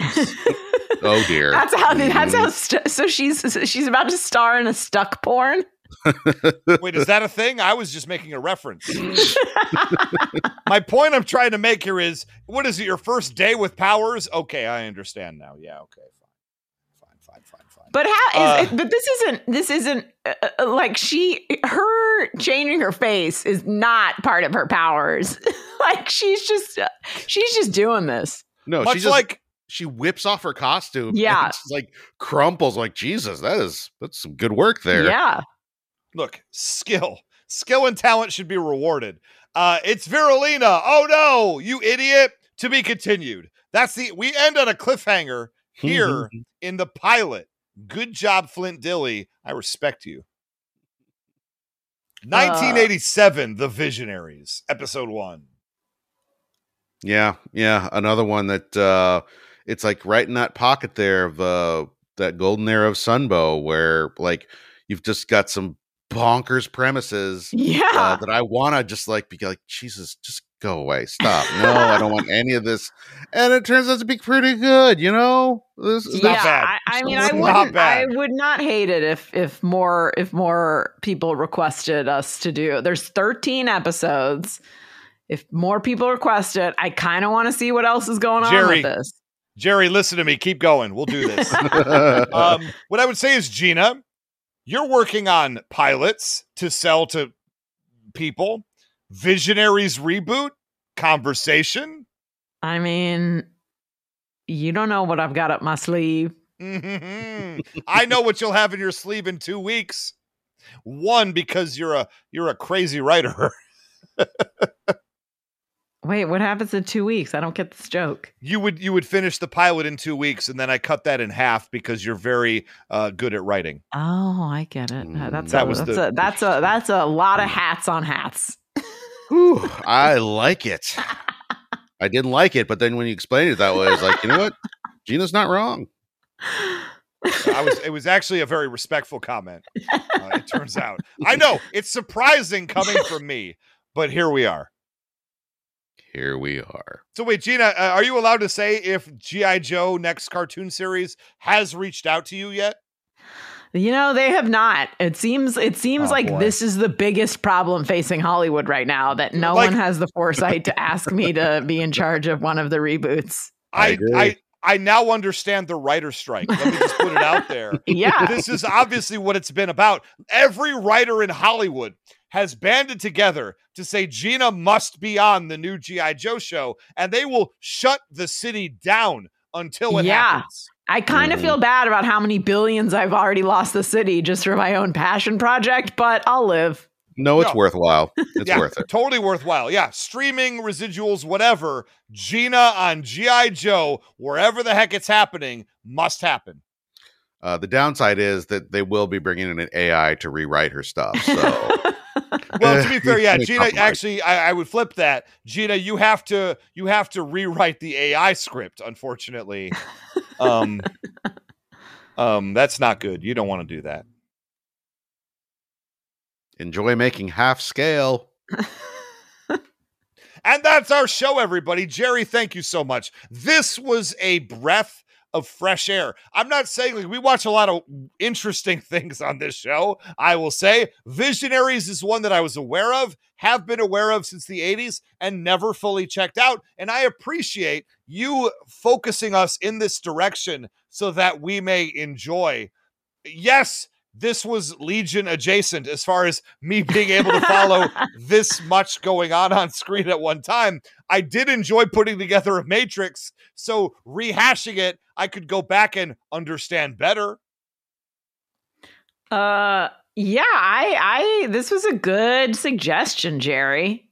Oh dear! That's how. That's how. St- so she's she's about to star in a stuck porn. Wait, is that a thing? I was just making a reference. My point I'm trying to make here is, what is it? Your first day with powers? Okay, I understand now. Yeah. Okay. Fine. Fine. Fine. Fine. Fine. But how is? Uh, it, but this isn't. This isn't uh, like she. Her changing her face is not part of her powers. Like she's just, she's just doing this. No, much she just, like she whips off her costume. Yeah, and just, like crumples. Like Jesus, that is that's some good work there. Yeah. Look, skill, skill, and talent should be rewarded. Uh, it's Virulina. Oh no, you idiot! To be continued. That's the we end on a cliffhanger here mm-hmm. in the pilot. Good job, Flint Dille. I respect you. nineteen eighty-seven, uh, The Visionaries, episode one. Yeah, yeah, another one that uh, it's like right in that pocket there of uh, that golden era of Sunbow, where like you've just got some bonkers premises. Yeah, uh, that I want to just like be like, Jesus, just go away, stop. No, I don't want any of this. And it turns out to be pretty good, you know. This is yeah, not bad. I, I mean, I wouldn't. I would not hate it if if more if more people requested us to do. There's thirteen episodes. If more people request it, I kind of want to see what else is going on Jerry, with this. Jerry, listen to me. Keep going. We'll do this. um, what I would say is, Gina, you're working on pilots to sell to people. Visionaries reboot, conversation. I mean, you don't know what I've got up my sleeve. Mm-hmm. I know what you'll have in your sleeve in two weeks. One, because you're a you're a crazy writer. Wait, what happens in two weeks? I don't get this joke. You would you would finish the pilot in two weeks, and then I cut that in half because you're very uh, good at writing. Oh, I get it. That's that a, was that's, the- a, that's a that's a lot of hats on hats. Ooh, I like it. I didn't like it, but then when you explained it that way, I was like, you know what? Gina's not wrong. I was. It was actually a very respectful comment. Uh, it turns out. I know it's surprising coming from me, but here we are. Here we are. So wait, Gina, uh, are you allowed to say if G I. Joe next cartoon series has reached out to you yet? You know, they have not. It seems it seems oh, like boy. This is the biggest problem facing Hollywood right now, that no like, one has the foresight to ask me to be in charge of one of the reboots. I I, I now understand the writer's strike. Let me just put it out there. Yeah. This is obviously what it's been about. Every writer in Hollywood has banded together to say Gina must be on the new G I. Joe show, and they will shut the city down until it yeah. happens. I kind of mm-hmm. feel bad about how many billions I've already lost the city just for my own passion project, but I'll live. No, it's no. worthwhile. It's yeah, worth it. Totally worthwhile. Yeah. Streaming, residuals, whatever. Gina on G I. Joe, wherever the heck it's happening, must happen. Uh, the downside is that they will be bringing in an A I to rewrite her stuff. So. Well, to be fair, yeah, Gina, actually, I, I would flip that. Gina, you have to you have to rewrite the A I script, unfortunately. Um, um, that's not good. You don't want to do that. Enjoy making half scale. And that's our show, everybody. Jerry, thank you so much. This was a breath of fresh air. I'm not saying like, we watch a lot of interesting things on this show. I will say Visionaries is one that I was aware of, have been aware of since the eighties, and never fully checked out. And I appreciate you focusing us in this direction so that we may enjoy. Yes, this was Legion adjacent as far as me being able to follow this much going on on screen at one time. I did enjoy putting together a matrix, so rehashing it, I could go back and understand better. Uh, yeah, I, I, this was a good suggestion, Jerry.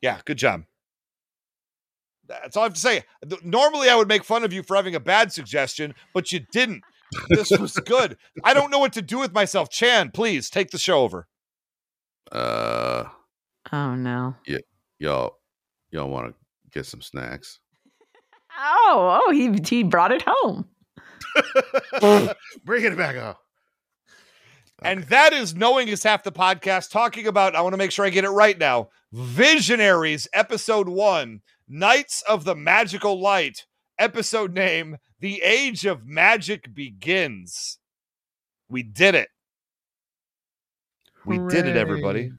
Yeah, good job. that's all I have to say. Normally I would make fun of you for having a bad suggestion, but you didn't. This was good. I don't know what to do with myself. Chan, please take the show over. Uh, oh no. Yeah, y'all, y'all want to get some snacks? Oh, oh, he he brought it home. Bring it back up. Okay. And that is Knowing Is Half the Podcast, talking about, I want to make sure I get it right now, Visionaries, episode one, Knights of the Magical Light, episode name, The Age of Magic Begins. We did it. We Hooray. Did it, everybody.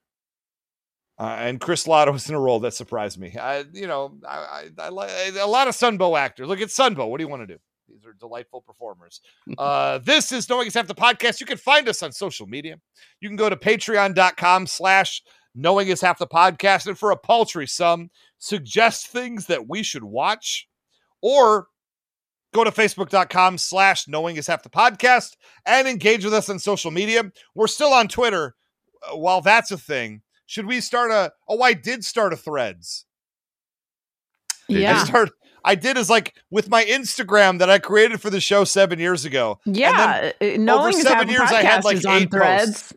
Uh, and Chris Latta was in a role that surprised me. I, you know, I, I, I like a lot of Sunbow actors. Look at Sunbow. What do you want to do? These are delightful performers. Uh, this is Knowing Is Half the Podcast. You can find us on social media. You can go to patreon.com slash Knowing Is Half the Podcast. And for a paltry sum, suggest things that we should watch. Or go to facebook.com slash Knowing Is Half the Podcast and engage with us on social media. We're still on Twitter. Uh, while that's a thing, should we start a... Oh, I did start a Threads. Yeah. I started... I did is like with my Instagram that I created for the show seven years ago. Yeah. And over seven years, I had like eight Threads.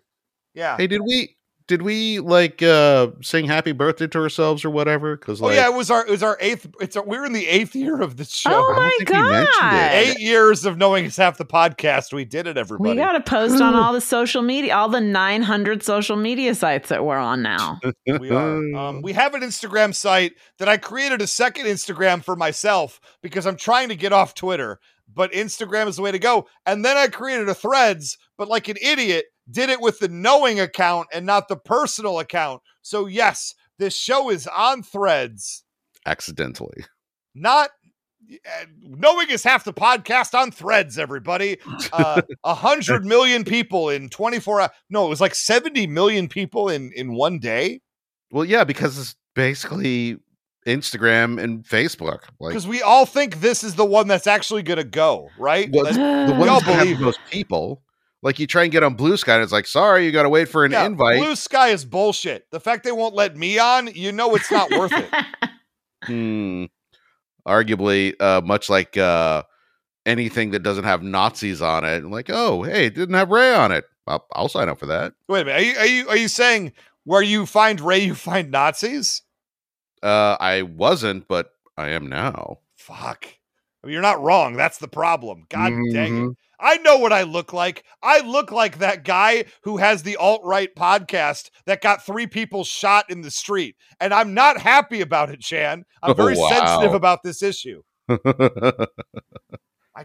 Yeah. Hey, did we, did we like uh, sing happy birthday to ourselves or whatever? Cause like, oh yeah, it was our, it was our eighth. It's our, we're in the eighth year of the show. Oh my God. Eight years of Knowing Is Half the Podcast. We did it, everybody. We got to post on all the social media, all the nine hundred social media sites that we're on now. We are. Um, we have an Instagram site that I created a second Instagram for myself because I'm trying to get off Twitter, but Instagram is the way to go. And then I created a Threads, but like an idiot, did it with the knowing account and not the personal account. So yes, this show is on Threads. Accidentally. Not uh, Knowing Is Half the Podcast on Threads, everybody. Uh, one hundred million people in twenty-four hours. No, it was like seventy million people in, in one day. Well, yeah, because it's basically Instagram and Facebook. Because like, we all think this is the one that's actually going to go, right? Well, the one that have those people. Like you try and get on Blue Sky and it's like, sorry, you got to wait for an yeah, invite. Blue Sky is bullshit. The fact they won't let me on, you know, it's not worth it. Hmm. Arguably, uh, much like uh, anything that doesn't have Nazis on it. I'm like, oh, hey, it didn't have Ray on it. I'll, I'll sign up for that. Wait a minute. Are you, are you, are you saying where you find Ray, you find Nazis? Uh, I wasn't, but I am now. Fuck. You're not wrong. That's the problem. God mm-hmm. dang it. I know what I look like. I look like that guy who has the alt-right podcast that got three people shot in the street. And I'm not happy about it, Chan. I'm very oh, wow. sensitive about this issue. I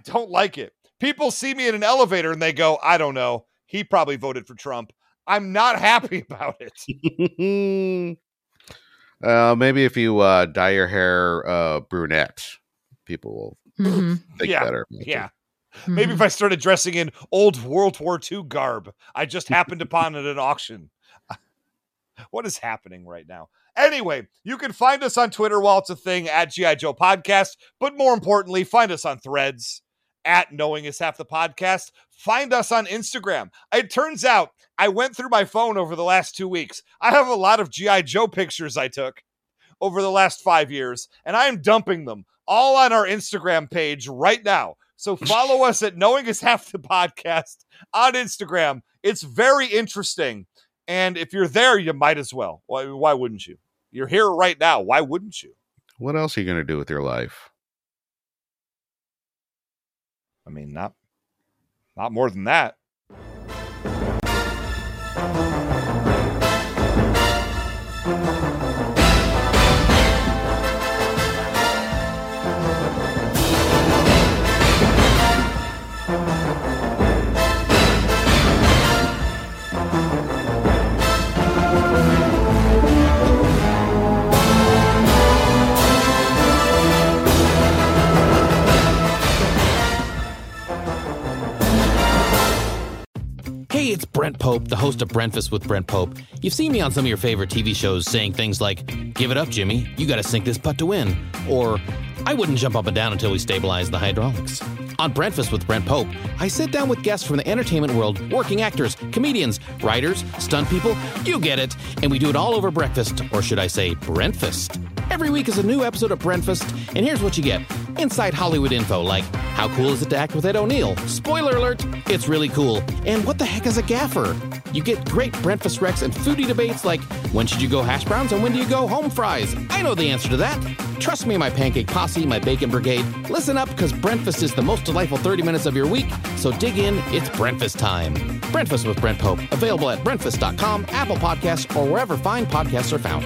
don't like it. People see me in an elevator and they go, I don't know. He probably voted for Trump. I'm not happy about it. uh, maybe if you uh, dye your hair uh, brunette, people will mm-hmm. think yeah. better. Maybe. Yeah. Maybe if I started dressing in old World War Two garb, I just happened upon at an auction. What is happening right now? Anyway, you can find us on Twitter while it's a thing at G I. Joe Podcast, but more importantly, find us on Threads at Knowing Is Half the Podcast. Find us on Instagram. It turns out I went through my phone over the last two weeks. I have a lot of G I. Joe pictures I took over the last five years, and I am dumping them all on our Instagram page right now. So follow us at Knowing Is Half the Podcast on Instagram. It's very interesting. And if you're there, you might as well. Why, why wouldn't you? You're here right now. Why wouldn't you? What else are you going to do with your life? I mean, not, not more than that. It's Brent Pope, the host of Breakfast with Brent Pope. You've seen me on some of your favorite T V shows saying things like, give it up, Jimmy, you got to sink this putt to win. Or, I wouldn't jump up and down until we stabilize the hydraulics. On Breakfast with Brent Pope, I sit down with guests from the entertainment world, working actors, comedians, writers, stunt people, you get it, and we do it all over breakfast, or should I say Brentfast. Every week is a new episode of Breakfast, and here's what you get. Inside Hollywood info, like how cool is it to act with Ed O'Neill? Spoiler alert, it's really cool. And what the heck is a gaffer? You get great Breakfast recs and foodie debates like when should you go hash browns and when do you go home fries? I know the answer to that. Trust me, my pancake posse, my bacon brigade. Listen up, because Breakfast is the most delightful thirty minutes of your week. So dig in, it's Breakfast time. Breakfast with Brent Pope, available at breakfast dot com, Apple Podcasts, or wherever fine podcasts are found.